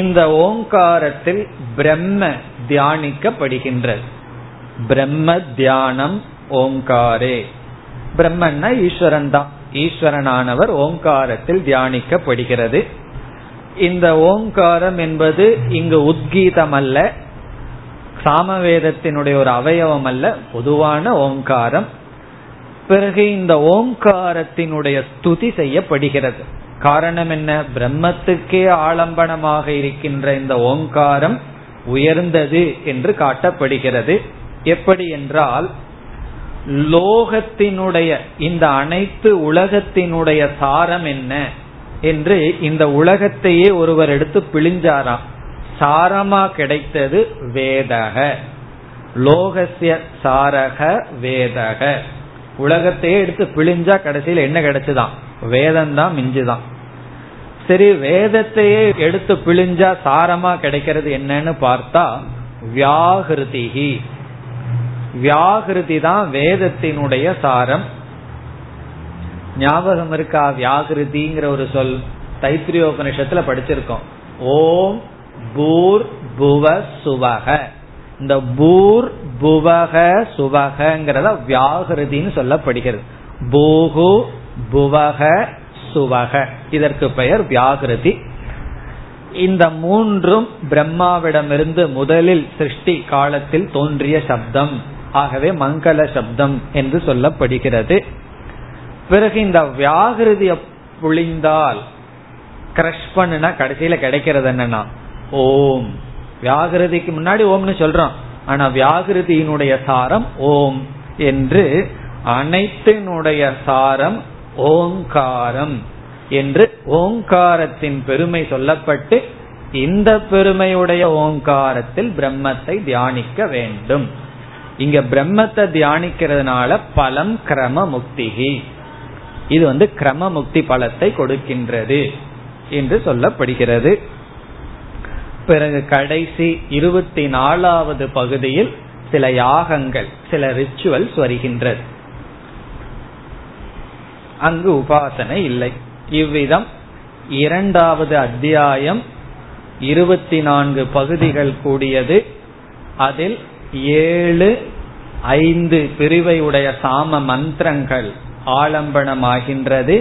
இந்த ஓங்காரத்தில் பிரம்ம தியானிக்கப்படுகின்றது. பிரம்ம தியானம் ஓங்காரே. பிரம்மன்னா ஈஸ்வரன் தான், ஈஸ்வரனானவர் ஓங்காரத்தில் தியானிக்கப்படுகிறது. இந்த ஓங்காரம் என்பது இங்கு உத்கீதம் அல்ல, சாமவேதத்தினுடைய ஒரு அவயவம் அல்ல, பொதுவான ஓங்காரம். பிறகு இந்த ஓங்காரத்தினுடைய ஸ்துதி செய்யப்படுகிறது. காரணம் என்ன, பிரம்மத்துக்கே ஆலம்பனமாக இருக்கின்ற இந்த ஓங்காரம் உயர்ந்தது என்று காட்டப்படுகிறது. எப்படி என்றால், லோகத்தினுடைய இந்த அனைத்து உலகத்தினுடைய சாரம் என்ன என்று இந்த உலகத்தையே ஒருவர் எடுத்து பிழிஞ்சாராம். சாரமா கிடைத்தது வேதக, லோகசிய சாரக வேதக. உலகத்தையே எடுத்து பிழிஞ்சா கடைசியில் என்ன கிடைச்சுதான், வேதம்தான் மிஞ்சுதான். சரி, வேதத்தையே எடுத்து பிழிஞ்சா சாரமா கிடைக்கிறது என்னன்னு பார்த்தா வியாகிருதிகி. வியாகிருதி தான் வேதத்தினுடைய சாரம். ஞாபகம் இருக்கா, வியாகிருதிங்கிற ஒரு சொல் தைத்திரியோபனிஷத்துல படிச்சிருக்கோம். ஓம் பூர் புவ சுவக, இந்த பூர் புவக சுவகங்கிறத வியாகிருதின்னு சொல்லப்படுகிறது. பூகு புவக சுவக, இதற்கு பெயர் வியாகிருதி. இந்த மூன்றும் பிரம்மாவிடமிருந்து முதலில் சிருஷ்டி காலத்தில் தோன்றிய சப்தம், ஆகவே மங்கள சப்தம் என்று சொல்லப்படுகிறது. பிறகு இந்த வியாகிருதியை புழிந்தால் கிரஷ் பண்ணுனா கடைசியில கிடைக்கிறது என்னன்னா ஓம். வியாகிருதிக்கு முன்னாடி ஓம்னு சொல்றோம், ஆனா வியாகிருதியினுடைய சாரம் ஓம் என்று அனைத்தினுடைய சாரம் ஓங்காரம் என்று ஓங்காரத்தின் பெருமை சொல்லப்பட்டு இந்த பெருமையுடைய ஓங்காரத்தில் பிரம்மத்தை தியானிக்க வேண்டும். இங்க பிரம்மத்தை தியானிக்கிறதுனால பலம் கிரம முக்திகி, இது வந்து கிரம முக்தி பலத்தை கொடுக்கின்றது என்று சொல்லப்படுகிறது. பிறகு கடைசி இருபத்தி நாலாவது பகுதியில் சில யாகங்கள் சில ரிச்சுவல்ஸ் வருகின்றது, அங்கு உபாசனை இல்லை. இவ்விதம் இரண்டாவது அத்தியாயம் இருபத்தி நான்கு பகுதிகள் கூடியது. அதில் ஏழு ஐந்து பிரிவையுடைய சாம மந்திரங்கள் ஆலம்பனமாகின்றது.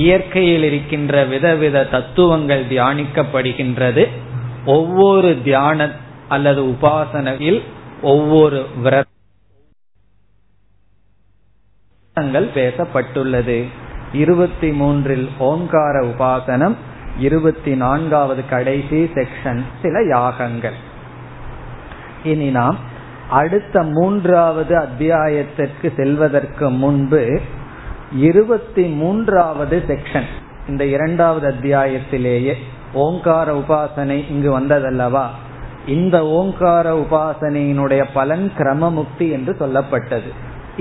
இயற்கையில் இருக்கின்ற விதவித தத்துவங்கள் தியானிக்கப்படுகின்றது. ஒவ்வொரு தியான அல்லது உபாசனையில் ஒவ்வொரு விரதங்கள் பேசப்பட்டுள்ளது. இருபத்தி மூன்றில் ஓங்கார உபாசனம், இருபத்தி நான்காவது கடைசி செக்ஷன் சில யாகங்கள். இனி நாம் அடுத்த மூன்றாவது அத்தியாயத்திற்கு செல்வதற்கு முன்பு இருபத்தி மூன்றாவது செக்ஷன், இந்த இரண்டாவது அத்தியாயத்திலேயே ஓங்கார உபாசனை இங்கு வந்ததல்லவா, இந்த ஓங்கார உபாசனையினுடைய பலன் கிரமமுக்தி என்று சொல்லப்பட்டது.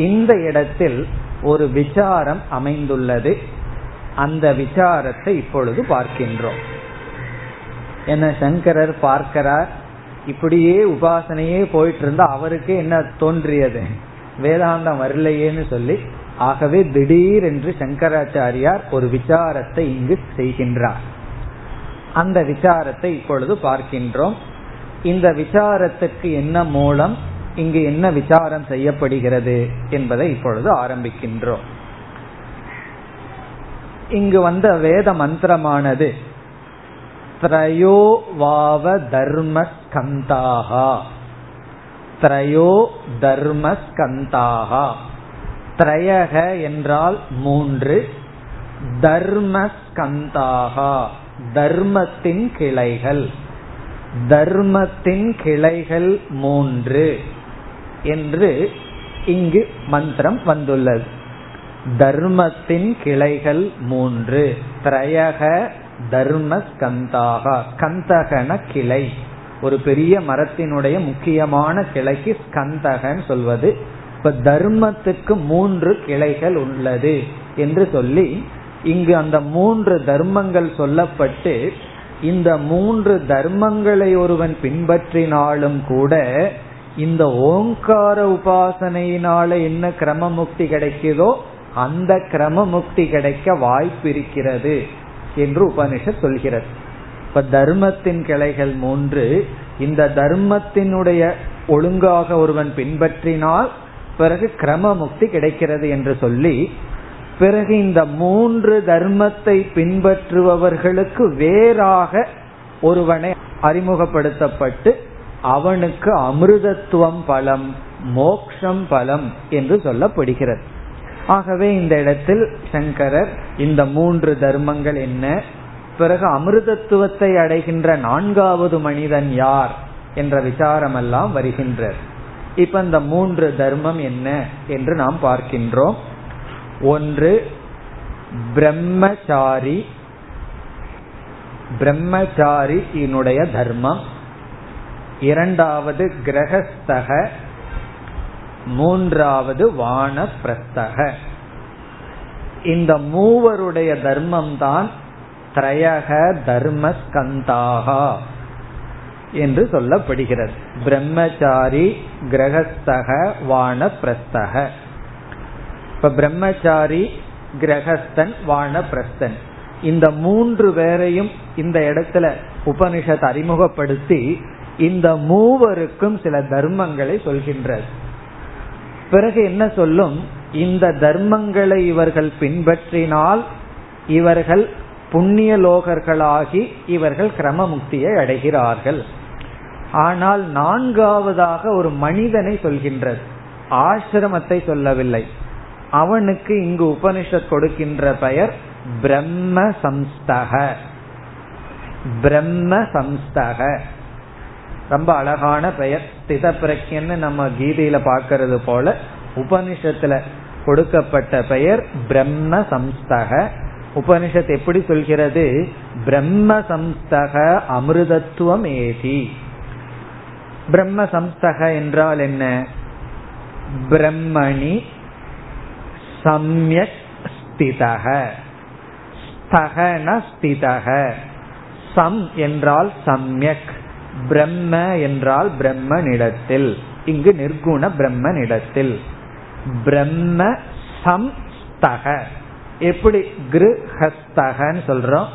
இந்த இடத்தில் ஒரு விசாரம் அமைந்துள்ளது, அந்த விசாரத்தை இப்பொழுது பார்க்கின்றோம். என்ன சங்கரர் பார்க்கிறார், இப்படியே உபாசனையே போயிட்டு இருந்தா அவருக்கு என்ன தோன்றியது, வேதாந்தம் வரலையேன்னு சொல்லி, ஆகவே திடீர் என்று சங்கராச்சாரியார் ஒரு விசாரத்தை இங்கு செய்கின்றார். அந்த விசாரத்தை இப்பொழுது பார்க்கின்றோம். இந்த விசாரத்துக்கு என்ன மூலம், இங்கு என்ன விசாரம் செய்யப்படுகிறது என்பதை இப்பொழுது ஆரம்பிக்கின்றோம். இங்கு வந்த வேத மந்திரமானது த்ரயோ வாவ தர்ம ஸ்கந்தாஹா, த்ரயோ தர்ம ஸ்கந்தாஹா, த்ரயக என்றால் மூன்று, தர்ம ஸ்கந்தாஹா தர்மத்தின் கிளைகள், தர்மத்தின் கிளைகள் மூன்று என்று இங்கு மந்திரம் வந்துள்ளது. தர்மத்தின் கிளைகள் மூன்று, த்ரயக தர்ம ஸ்கந்தாஹா, ஸ்கந்தகன கிளை, ஒரு பெரிய மரத்தினுடைய முக்கியமான கிளைக்கு ஸ்கந்தகன் சொல்வது. இப்ப தர்மத்துக்கு மூன்று கிளைகள் உள்ளது என்று சொல்லி இங்கு அந்த மூன்று தர்மங்கள் சொல்லப்பட்டு, இந்த மூன்று தர்மங்களை ஒருவன் பின்பற்றினாலும் கூட இந்த ஓங்கார உபாசனையினால என்ன கிரம முக்தி கிடைக்குதோ அந்த கிரம முக்தி கிடைக்க வாய்ப்பிருக்கிறது என்று உபனிஷத் சொல்கிறது. இப்ப தர்மத்தின் கிளைகள் மூன்று, இந்த தர்மத்தினுடைய ஒழுங்காக ஒருவன் பின்பற்றினால் பிறகு கிரம முக்தி கிடைக்கிறது என்று சொல்லி, பிறகு இந்த மூன்று தர்மத்தை பின்பற்றுபவர்களுக்கு வேறாக ஒருவனை அறிமுகப்படுத்தப்பட்டு அவனுக்கு அமிர்தத்துவம் பலம், மோக்ஷம் பலம் என்று சொல்லப்படுகிறது. ஆகவே இந்த இடத்தில் சங்கரர் இந்த மூன்று தர்மங்கள் என்ன, பிறகு அமிர்தத்துவத்தை அடைகின்ற நான்காவது மனிதன் யார் என்ற விசாரம் எல்லாம் வருகின்றார். இப்ப இந்த மூன்று தர்மம் என்ன என்று நாம் பார்க்கின்றோம். ஒன்று பிரம்மச்சாரி, பிரம்மச்சாரியினுடைய தர்மம். இரண்டாவது கிரகஸ்தக, மூன்றாவது வானப்பிரஸ்தக. இந்த மூவருடைய தர்மம் தான் த்ரயக தர்ம ஸ்கந்தாஹா என்று சொல்லப்படுகிறது. பிரம்மச்சாரி, கிரகஸ்தக, வானப்பிரஸ்தக. இப்ப பிரம்மச்சாரி, கிரகஸ்தன், வானப்பிரஸ்தன், இந்த மூன்று பேரையும் இந்த இடத்துல உபனிஷத் அறிமுகப்படுத்தி இந்த மூவருக்கும் சில தர்மங்களை சொல்கின்றது. பிறகு என்ன சொல்லும், இந்த தர்மங்களை இவர்கள் பின்பற்றினால் இவர்கள் புண்ணிய லோகர்களாகி இவர்கள் கிரம முக்தியை அடைகிறார்கள். ஆனால் நான்காவதாக ஒரு மனிதனை சொல்கின்றது, ஆசிரமத்தை சொல்லவில்லை. அவனுக்கு இங்கு உபனிஷத் கொடுக்கின்ற பெயர் பிரம்ம சம்ஸ்தக, பிரம்ம சம்ஸ்தக, ரொம்ப அழகான பெயர். ஸ்தித பிரக்ஞன்னு நம்ம கீதையில பாக்கிறது போல உபனிஷத்துல கொடுக்கப்பட்ட பெயர் பிரம்ம சம்ஸ்தக. உபனிஷத்து எப்படி சொல்கிறது? பிரம்ம சம்ஸ்தக அமிர்தத்துவம் ஏதி. பிரம்ம சம்ஸ்தக என்றால் என்ன? பிரம்மணி சம்யக் ஸ்திதக. ஸ்தகன ஸ்திதக. சம் என்றால் சம்யக், பிரம்ம என்றால் பிரம்மனிடத்தில், இங்கு நிர்குண பிரம்மனிடத்தில். பிரம்ம சம்ஸ்தக எப்படி கிருஹஸ்தகன்னு சொல்றோம்,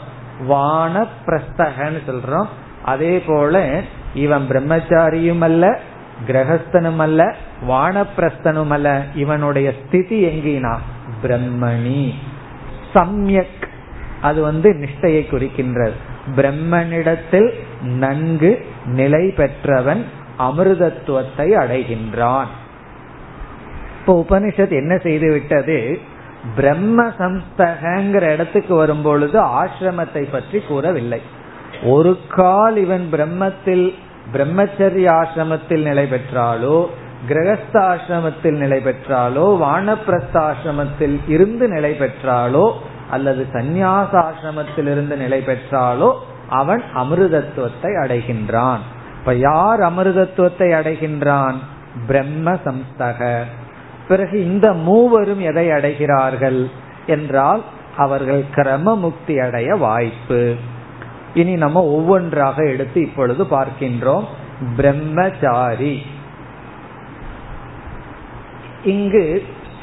வானப்பிரஸ்தகன்னு சொல்றோம், அதே போல இவன் பிரம்மச்சாரியும் அல்ல, கிரகஸ்தனும் அல்ல, வானப்பிரஸ்தனும் அல்ல. இவனுடைய ஸ்திதி எங்கினா பிரம்மணி சம்யக், அது வந்து நிஷ்டையை குறிக்கின்றது. பிரம்மனிடத்தில் நன்கு நிலை பெற்றவன் அமிர்தத்துவத்தை அடைகின்றான். இப்போ உபனிஷத் என்ன செய்து விட்டது? பிரம்ம சம்ஸ்தகங்கிற இடத்துக்கு வரும்பொழுது ஆசிரமத்தை பற்றி கூறவில்லை. ஒரு கால் இவன் பிரம்மத்தில், பிரம்மச்சரிய ஆசிரமத்தில் நிலை பெற்றாலோ, கிரகஸ்த ஆசிரமத்தில் நிலை பெற்றாலோ, வானப்பிரஸ்த ஆசிரமத்தில் இருந்து நிலை பெற்றாலோ, அல்லது சந்நியாச ஆசிரமத்தில் இருந்து நிலை பெற்றாலோ, அவன் அமிர்தத்துவத்தை அடைகின்றான். இப்ப யார் அமிர்தத்துவத்தை அடைகின்றான்? பிரம்ம சம்ஸ்தக. பிறகு இந்த மூவரும் எதை அடைகிறார்கள் என்றால் அவர்கள் கிரம முக்தி அடைய வாய்ப்பு. இனி நம்ம ஒவ்வொன்றாக எடுத்து இப்பொழுது பார்க்கின்றோம். பிரம்மச்சாரி, இங்கு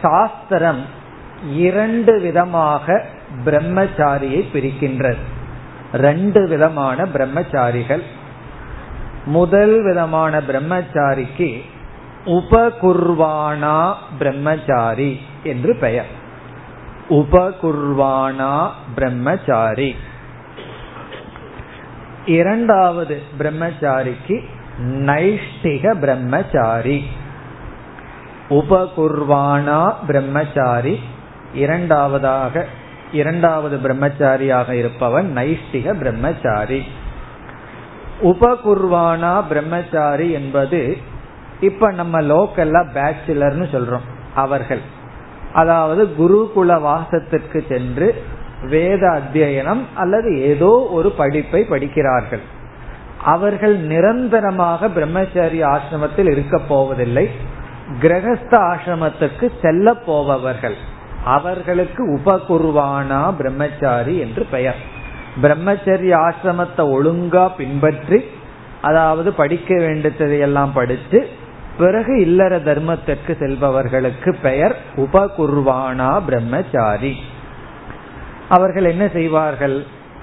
சாஸ்திரம் இரண்டு விதமாக பிரம்மச்சாரியை பிரிக்கின்றது. ரெண்டு விதமான பிரம்மச்சாரிகள். முதல் விதமான பிரம்மச்சாரிக்கு உபகுர்வானா பிரம்மச்சாரி என்று பெயர். உபகுர்வானா பிரம்மச்சாரி. இரண்டாவது பிரம்மச்சாரிக்கு நைஷ்டிக பிரம்மச்சாரி. உபகுர்வானா பிரம்மச்சாரி இரண்டாவதாக, இரண்டாவது பிரம்மச்சாரியாக இருப்பவன் நைஷ்டிக பிரம்மச்சாரி. உபகுர்வானா பிரம்மச்சாரி என்பது இப்ப நம்ம லோக்கல்ல பேச்சுலர்னு சொல்றோம் அவர்கள், அதாவது குருகுல வாசத்திற்கு சென்று வேத அத்தியனம் அல்லது ஏதோ ஒரு படிப்பை படிக்கிறார்கள். அவர்கள் நிரந்தரமாக பிரம்மச்சாரி ஆசிரமத்தில் இருக்க போவதில்லை, கிரகஸ்த ஆசிரமத்திற்கு செல்ல போபவர்கள். அவர்களுக்கு உபகுர்வானா பிரம்மச்சாரி என்று பெயர். பிரம்மச்சரிய ஆசிரமத்தை ஒழுங்கா பின்பற்றி, அதாவது படிக்க வேண்டியதை எல்லாம் படித்து பிறகு இல்லற தர்மத்திற்கு செல்பவர்களுக்கு பெயர் உபகுர்வானா பிரம்மச்சாரி. அவர்கள் என்ன செய்வார்கள்?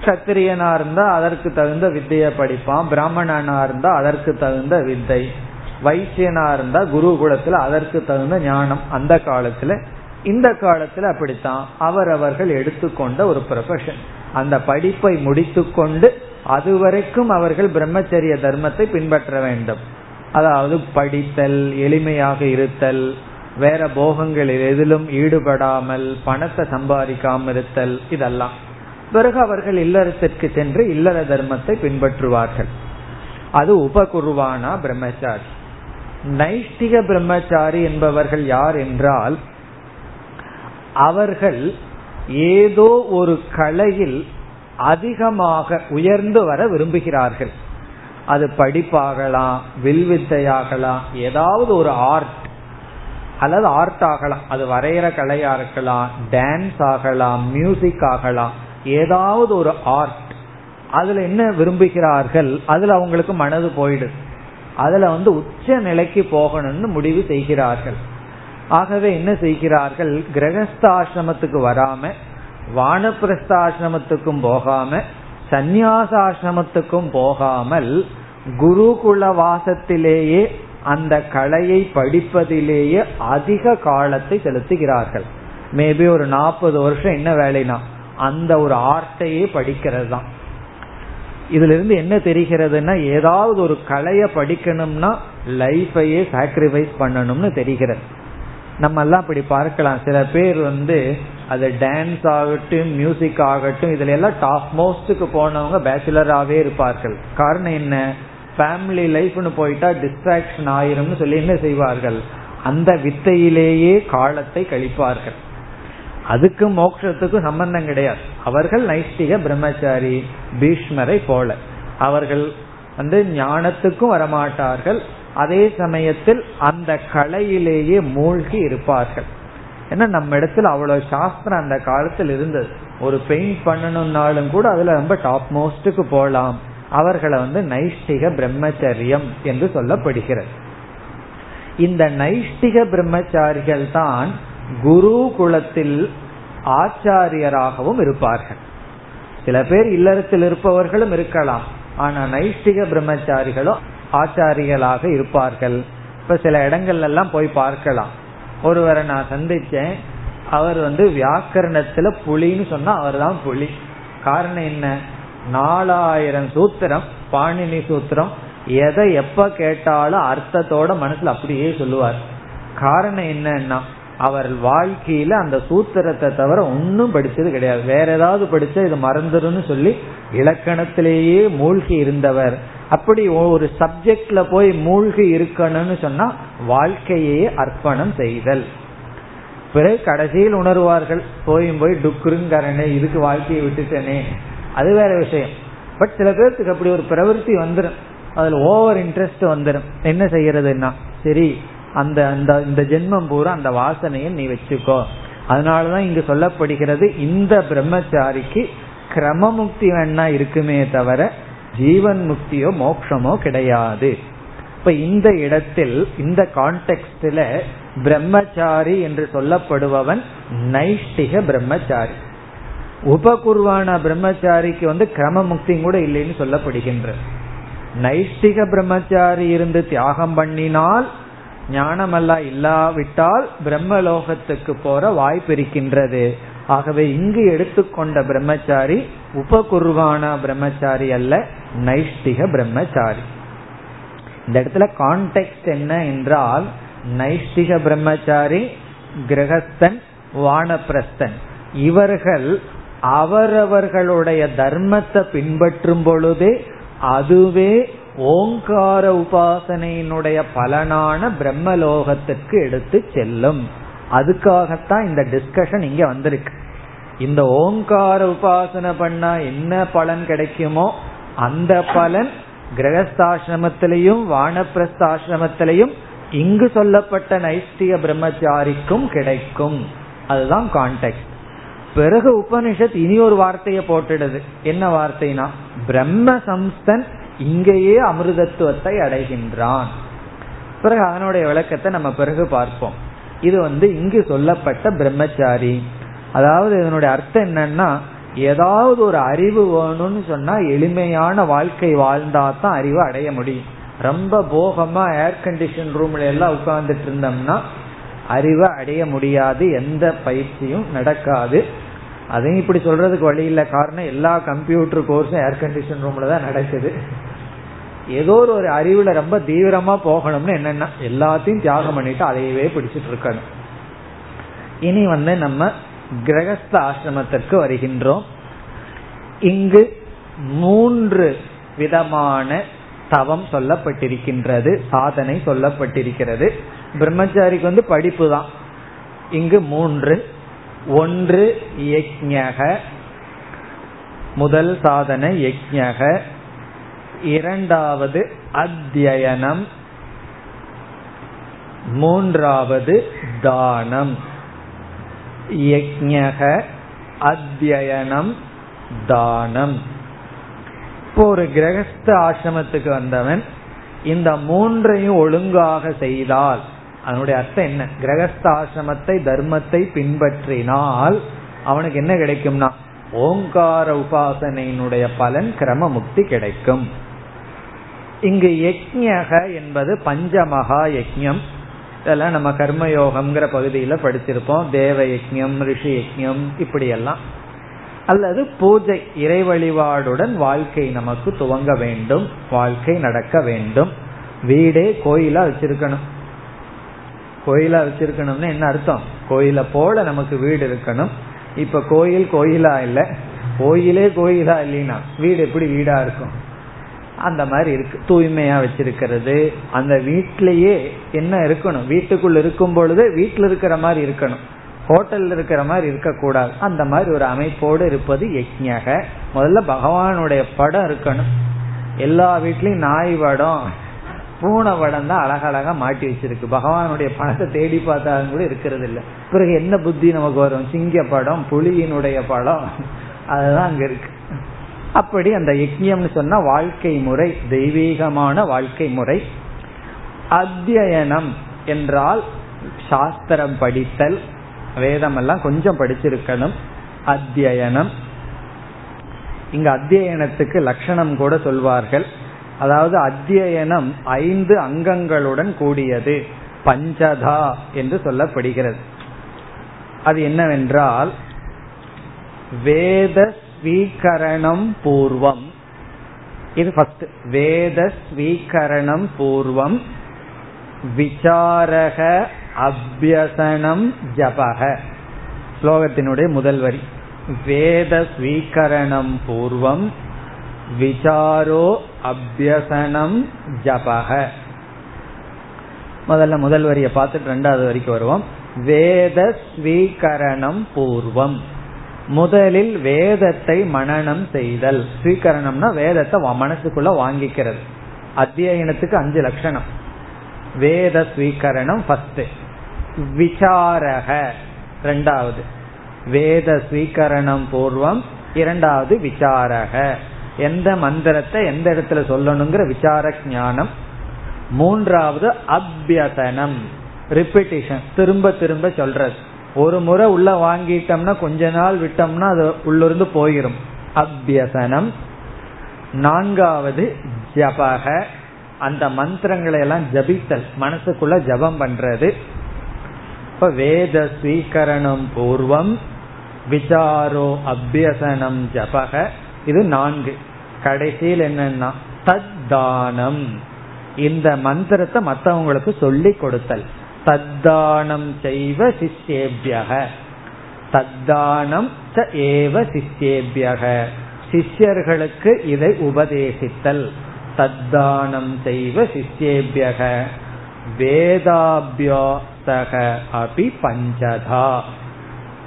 சத்திரியனா இருந்தா அதற்கு தகுந்த வித்தையை படிப்பான், பிராமணனா இருந்தா அதற்கு தகுந்த வித்தை, வைசியனா இருந்தா குருகுலத்துல அதற்கு தகுந்த ஞானம். அந்த காலத்துல இந்த காலத்துல அப்படித்தான் அவரவர்கள் எடுத்துக்கொண்ட ஒரு ப்ரொஃபஷன், அந்த படிப்பை முடித்து கொண்டு அதுவரைக்கும் அவர்கள் பிரம்மச்சரிய தர்மத்தை பின்பற்ற வேண்டும். அதாவது படித்தல், எளிமையாக இருத்தல், வேற போகங்களில் எதிலும் ஈடுபடாமல், பணத்தை சம்பாதிக்காமல் இருத்தல், இதெல்லாம். பிறகு அவர்கள் இல்லறத்திற்கு சென்று இல்லற தர்மத்தை பின்பற்றுவார்கள். அது உபகுருவானா பிரம்மச்சாரி. நைஷ்டிக பிரம்மச்சாரி என்பவர்கள் யார் என்றால் அவர்கள் ஏதோ ஒரு கலையில் அதிகமாக உயர்ந்து வர விரும்புகிறார்கள். அது படிப்பாகலாம், வில்வித்தையாகலாம், ஏதாவது ஒரு ஆர்ட் அல்லது ஆர்ட் ஆகலாம், அது வரைகிற கலையா இருக்கலாம், டான்ஸ் ஆகலாம், மியூசிக் ஆகலாம், ஏதாவது ஒரு ஆர்ட். அதுல என்ன விரும்புகிறார்கள்? அதுல அவங்களுக்கு மனது போயிடுது, அதுல வந்து உச்ச நிலைக்கு போகணும்னு முடிவு செய்கிறார்கள். ஆகவே என்ன செய்கிறார்கள்? கிரகஸ்த ஆசிரமத்துக்கு வராம, வானப்பிரஸ்த ஆசிரமத்துக்கும் போகாம, சந்நியாச ஆசிரமத்துக்கும் போகாமல், குருகுல வாசத்திலேயே அந்த கலையை படிப்பதிலேயே அதிக காலத்தை செலுத்துகிறார்கள். மேபி ஒரு நாற்பது வருஷம் என்ன வேலைனா அந்த ஒரு ஆர்ட்டையே படிக்கிறது தான். இதுல இருந்து என்ன தெரிகிறதுனா ஏதாவது ஒரு கலையை படிக்கணும்னா லைஃபையே சாக்ரிஃபைஸ் பண்ணணும்னு தெரிகிறது. நம்ம எல்லாம் அப்படி பார்க்கலாம். சில பேர் வந்து அது டான்ஸ் ஆகட்டும் மியூசிக் ஆகட்டும் இதுல எல்லாம் டாப் மோஸ்டுக்கு போனவங்க பேச்சுலராகவே இருப்பார்கள். காரணம் என்ன? ஃபேமிலி லைஃப்னு போயிட்டா டிஸ்ட்ராக்ஷன் ஆயிரும்னு சொல்லி என்ன செய்வார்கள், அந்த வித்தையிலேயே காலத்தை கழிப்பார்கள். அதுக்கு மோட்சத்துக்கும் சம்பந்தம் கிடையாது. அவர்கள் நைஷ்டிக பிரம்மச்சாரி, பீஷ்மரை போல அவர்கள் வந்து ஞானத்துக்கும் வரமாட்டார்கள், அதே சமயத்தில் அந்த கலையிலேயே மூழ்கி இருப்பார்கள். ஏன்னா நம்ம இடத்துல அவ்வளவு சாஸ்திரம் அந்த காலத்தில் இருந்தது. ஒரு பெயிண்ட் பண்ணணும்னாலும் கூட அதுல ரொம்ப டாப் மோஸ்டுக்கு போலாம். அவர்களை வந்து நைஷ்டிக பிரம்மச்சரியம் என்று சொல்லப்படுகிறது. இந்த நைஷ்டிக பிரம்மச்சாரிகள் தான் குரு குலத்தில் ஆச்சாரியராகவும் இருப்பார்கள். சில பேர் இல்லறத்தில் இருப்பவர்களும் இருக்கலாம், ஆனா நைஷ்டிக பிரம்மச்சாரிகளும் ஆச்சாரியர்களாக இருப்பார்கள். இப்ப சில இடங்கள்ல எல்லாம் போய் பார்க்கலாம். ஒருவரை நான் சந்திச்சேன், அவர் வந்து வியாக்கரணத்துல புலின்னு சொன்னா அவர் தான் புலி. காரணம் என்ன? நாலாயிரம் சூத்திரம், பாணினி சூத்திரம், எதை எப்ப கேட்டாலும் அர்த்தத்தோட மனசுல அப்படியே சொல்லுவார். காரணம் என்னன்னா அவர் வாழ்க்கையில அந்த சூத்திரத்தை தவிர ஒன்னும் படிச்சது கிடையாது. வேற ஏதாவது படிச்சா இது மறந்துடும் சொல்லி இலக்கணத்திலேயே மூழ்கி இருந்தவர். அப்படி ஒரு சப்ஜெக்ட்ல போய் மூழ்கி இருக்கணும்னு சொன்னா வாழ்க்கையே அர்ப்பணம் செய்தல். பிறகு கடைசியில் உணர்வார்கள், போயும் போய் டுக்குருங்கரணே, இதுக்கு வாழ்க்கையை விட்டுட்டனே, அது வேற விஷயம். பட் சில பேருக்கு அப்படி ஒரு பிரவருத்தி வந்துடும், அதுல ஓவர் இன்ட்ரெஸ்ட் வந்துடும். என்ன செய்யறதுன்னா, சரி அந்த இந்த ஜென்மம் பூரா அந்த வாசனையை நீ வச்சுக்கோ. அதனாலதான் இங்கு சொல்லப்படுகிறது, இந்த பிரம்மச்சாரிக்கு கிரமமுக்தி வேணா இருக்குமே தவிர ஜீவன் முக்தியோ மோட்சமோ கிடையாது. இப்ப இந்த இடத்தில் இந்த கான்டெக்ட்ல பிரம்மச்சாரி என்று சொல்லப்படுபவன் நைஷ்டிக பிரம்மச்சாரி. உபகுர்வான பிரம்மச்சாரிக்கு வந்து கிரமமுக்தியும் கூட இல்லைன்னு சொல்லப்படுகின்ற. நைஷ்டிக பிரம்மச்சாரி இருந்து தியாகம் பண்ணினால், ஞானமெல்லாம் இல்லாவிட்டால் பிரம்மலோகத்துக்கு போற வாய்ப்பு இருக்கின்றது. ஆகவே இங்கு எடுத்துக்கொண்ட பிரம்மச்சாரி உபகுர்வான பிரம்மச்சாரி அல்ல, நைஷ்டிக பிரம்மச்சாரி. இந்த இடத்துல கான்டெக்ட் என்ன என்றால், நைஷ்டிக பிரம்மச்சாரி, கிரகஸ்தன், வானப்பிரஸ்தன், இவர்கள் அவரவர்களுடைய தர்மத்தை பின்பற்றும் பொழுது அதுவே ஓங்கார உபாசனையினுடைய பலனான பிரம்மலோகத்துக்கு எடுத்து செல்லும். அதுக்காகத்தான் இந்த டிஸ்கஷன் இங்க வந்திருக்கு. இந்த ஓங்கார உபாசனை பண்ணா என்ன பலன் கிடைக்குமோ அந்த பலன் கிரகஸ்தாசிரமத்திலையும் வானப்பிரஸ்தாசிரமத்திலையும் இங்கு சொல்லப்பட்ட நைஷ்டிக பிரம்மச்சாரிக்கும் கிடைக்கும். அதுதான் கான்டெக்ட். பிறகு உபனிஷத் இனி ஒரு வார்த்தையை போட்டுடுது. என்ன வார்த்தைனா, பிரம்மசம்ஸ்தன் இங்கேயே அமிர்தத்துவத்தை அடைகின்றான். பிறகு அதனுடைய விளக்கத்தை நம்ம பிறகு பார்ப்போம். இது வந்து இங்கு சொல்லப்பட்ட பிரம்மச்சாரி. அதாவது இதனுடைய அர்த்தம் என்னன்னா, ஏதாவது ஒரு அறிவு வேணும்னு சொன்னா எளிமையான வாழ்க்கை வாழ்ந்தா தான் அறிவை அடைய முடியும். ரொம்ப போகமா ஏர் கண்டிஷன் ரூம்ல எல்லாம் உட்கார்ந்துட்டு இருந்தோம்னா அறிவை அடைய முடியாது, எந்த பயிற்சியும் நடக்காது. அதையும் இப்படி சொல்றதுக்கு வழி இல்லை. காரணம், எல்லா கம்ப்யூட்டர் கோர்ஸும் ஏர் கண்டிஷன் ரூம்ல தான் நடக்குது. ஏதோ ஒரு அறிவுல ரொம்ப தீவிரமா போகணும்னு என்னன்னா எல்லாத்தையும் தியாகம் பண்ணிட்டு அதையவே பிடிச்சிட்டு இருக்கணும். இனி வந்து நம்ம கிரகஸ்த ஆசிரமத்திற்கு வருகின்றோம். இங்கு மூன்று விதமான தவம் சொல்லப்பட்டிருக்கின்றது, சாதனை சொல்லப்பட்டிருக்கிறது. பிரம்மச்சாரிக்கு வந்து படிப்பு தான். இங்கு மூன்று. ஒன்று யக்ஞக, முதல் சாதனை யக்ஞக. இரண்டாவது அத்யயனம். மூன்றாவது தானம். யக்ஞக, அத்யயனம், தானம். இப்போ ஒரு கிரகஸ்த ஆசிரமத்துக்கு வந்தவன் இந்த மூன்றையும் ஒழுங்காக செய்தால், அதனுடைய அர்த்தம் என்ன, கிரகஸ்த ஆசிரமத்தை தர்மத்தை பின்பற்றினால் அவனுக்கு என்ன கிடைக்கும்னா ஓங்கார உபாசனையினுடைய பலன் கிரம முக்தி கிடைக்கும். இங்கு யக்ஞக என்பது பஞ்சமகா யஜ்யம். இதெல்லாம் நம்ம கர்மயோகம்ங்கிற பகுதியில படிச்சிருப்போம். தேவ யஜ்யம், ரிஷி யஜ்யம், இப்படியெல்லாம். அல்லது பூஜை, இறை வழிபாடுடன் வாழ்க்கை நமக்கு துவங்க வேண்டும், வாழ்க்கை நடக்க வேண்டும். வீடே கோயிலா வச்சிருக்கணும். கோயிலா வச்சிருக்கணும்னா என்ன அர்த்தம்? கோயிலை போல நமக்கு வீடு இருக்கணும். இப்ப கோயில் கோயிலா இல்ல, கோயிலே கோயிலா இல்லைன்னா வீடு எப்படி வீடா இருக்கும்? அந்த மாதிரி இருக்கு. தூய்மையா வச்சிருக்கிறது, அந்த வீட்டிலேயே என்ன இருக்கணும், வீட்டுக்குள்ள இருக்கும் பொழுது வீட்டுல இருக்கிற மாதிரி இருக்கணும், ஹோட்டல்ல இருக்கிற மாதிரி இருக்கக்கூடாது. அந்த மாதிரி ஒரு அமைப்போடு இருப்பது யஜ்ஞக. முதல்ல பகவானுடைய படம் இருக்கணும். எல்லா வீட்லயும் நாய் படம் பூனை படம் தான் அழகழகா மாட்டி வச்சிருக்கு. பகவானுடைய படத்தை தேடி பார்த்தாலும் கூட இருக்கிறது இல்லை. பிறகு என்ன புத்தி நமக்கு வரும்? சிங்க படம், புலியினுடைய படம், அதுதான் அங்க இருக்கு. அப்படி அந்த யஜ்ஞம்னு சொன்னா வாழ்க்கை முறை, தெய்வீகமான வாழ்க்கை முறை. அத்தியனம் என்றால் சாஸ்திரம் படித்தல், வேதம் எல்லாம் கொஞ்சம் படிச்சிருக்கணும் அத்தியனம். இங்க அத்தியனத்துக்கு லட்சணம் கூட சொல்வார்கள். அதாவது அத்தியனம் ஐந்து அங்கங்களுடன் கூடியது, பஞ்சதா என்று சொல்லப்படுகிறது. அது என்னவென்றால் வேத ஸ்வீகரணம் பூர்வம், இது ஃபர்ஸ்ட். வேத ஸ்வீகரணம் பூர்வம் விசாரக அப்யசனம் ஜபக. ஸ்லோகத்தினுடைய முதல் வரி வேத ஸ்வீகரணம் பூர்வம் விசாரோ அப்யசனம் ஜபக. முதல்ல முதல் வரியை பார்த்துட்டு ரெண்டாவது வரைக்கும் வருவோம். வேத ஸ்வீகரணம் பூர்வம், முதலில் வேதத்தை மனனம் செய்தல். ஸ்வீகரணம்னா வேதத்தை மனசுக்குள்ள வாங்கிக்கிறது. அத்தியாயனத்துக்கு அஞ்சு லட்சணம். வேத ஸ்வீகரணம் ஃபர்ஸ்ட், விசாரக ரெண்டாவது, வேத ஸ்வீகரணம் பூர்வம் இரண்டாவது விசாரக, எந்த மந்திரத்தை எந்த இடத்துல சொல்லணுங்கிற விசார ஞானம், மூன்றாவது அப்யசனம் ரிப்பீட்டிஷன் திரும்ப திரும்ப சொல்றது. ஒரு முறை உள்ள வாங்கிட்டோம்னா கொஞ்ச நாள் விட்டோம்னா அது உள்ளிருந்து போயிடும், அப்யசனம். நான்காவது ஜபக, அந்த மந்திரங்களை எல்லாம் ஜபித்தல், மனசுக்குள்ள ஜபம் பண்றது. இப்ப வேத ஸ்வீகரணம் பூர்வம் விசாரோ அப்யசனம் ஜபக, இது நான்கு. கடைசியில் என்னன்னா தத்தானம், இந்த மந்திரத்தை மற்றவங்களுக்கு சொல்லி கொடுத்தல். தத்தானம் செய்வ சிஷ்யேபியக, தத்தானம் ஏவ சிஷ்யேபியக, சிஷ்யர்களுக்கு இதை உபதேசித்தல். தத்தானம் செய்வ சிஷ்யேபியக வேதாபியாசக அபி பஞ்சதா.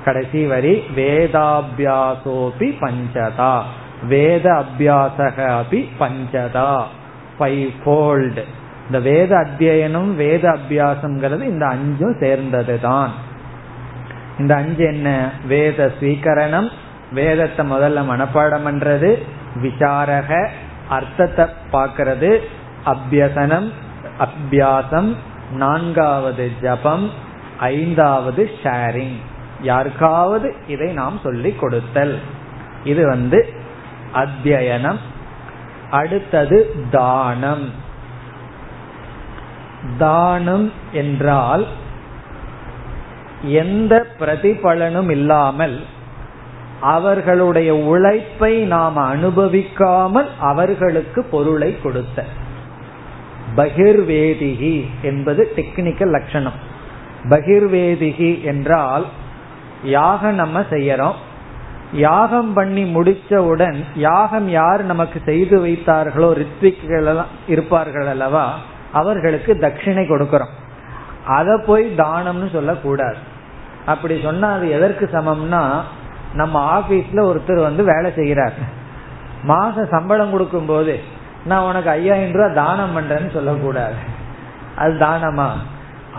கடைசி வரி வேதாபியாசோபி பஞ்சதா, வேத அபியாசக அபி பஞ்சதா, ஃபைவ் ஃபோல்ட். இந்த வேத அத்தியனம் வேத அபியாசம்ங்கிறது இந்த அஞ்சும் சேர்ந்ததுதான். இந்த அஞ்சு என்ன? வேத ஸ்வீகரணம், வேதத்தை முதல்ல மனப்பாடம் பண்றது, விசாரக அர்த்தத்தை பார்க்கறது, அபியசனம் அபியாசம், நான்காவது ஜபம், ஐந்தாவது ஷேரிங், யாருக்காவது இதை நாம் சொல்லி கொடுத்தல். இது வந்து அத்தியனம். அடுத்தது தானம். தானம் என்றால் எந்த பிரதிபலனும் இல்லாமல் அவர்களுடைய உழைப்பை நாம் அனுபவிக்காமல் அவர்களுக்கு பொருளை கொடுத்த. பகிர்வேதிகி என்பது டெக்னிக்கல் லட்சணம். பகிர்வேதிகி என்றால் யாகம் நம்ம செய்யறோம், யாகம் பண்ணி முடிச்சவுடன் யாகம் யார் நமக்கு செய்து வைத்தார்களோ ரித்விக்கள் இருப்பார்கள் அல்லவா, அவர்களுக்கு தட்சிணை கொடுக்கிறோம். அதை போய் தானம்னு சொல்லக்கூடாது. அப்படி சொன்னா அது எதற்கு சமம்னா, நம்ம ஆபீஸ்ல ஒருத்தர் வந்து வேலை செய்கிறார், மாச சம்பளம் கொடுக்கும் போது நான் உனக்கு ஐயாயிரம் ரூபாய் தானம் பண்றேன்னு சொல்லக்கூடாது. அது தானமா?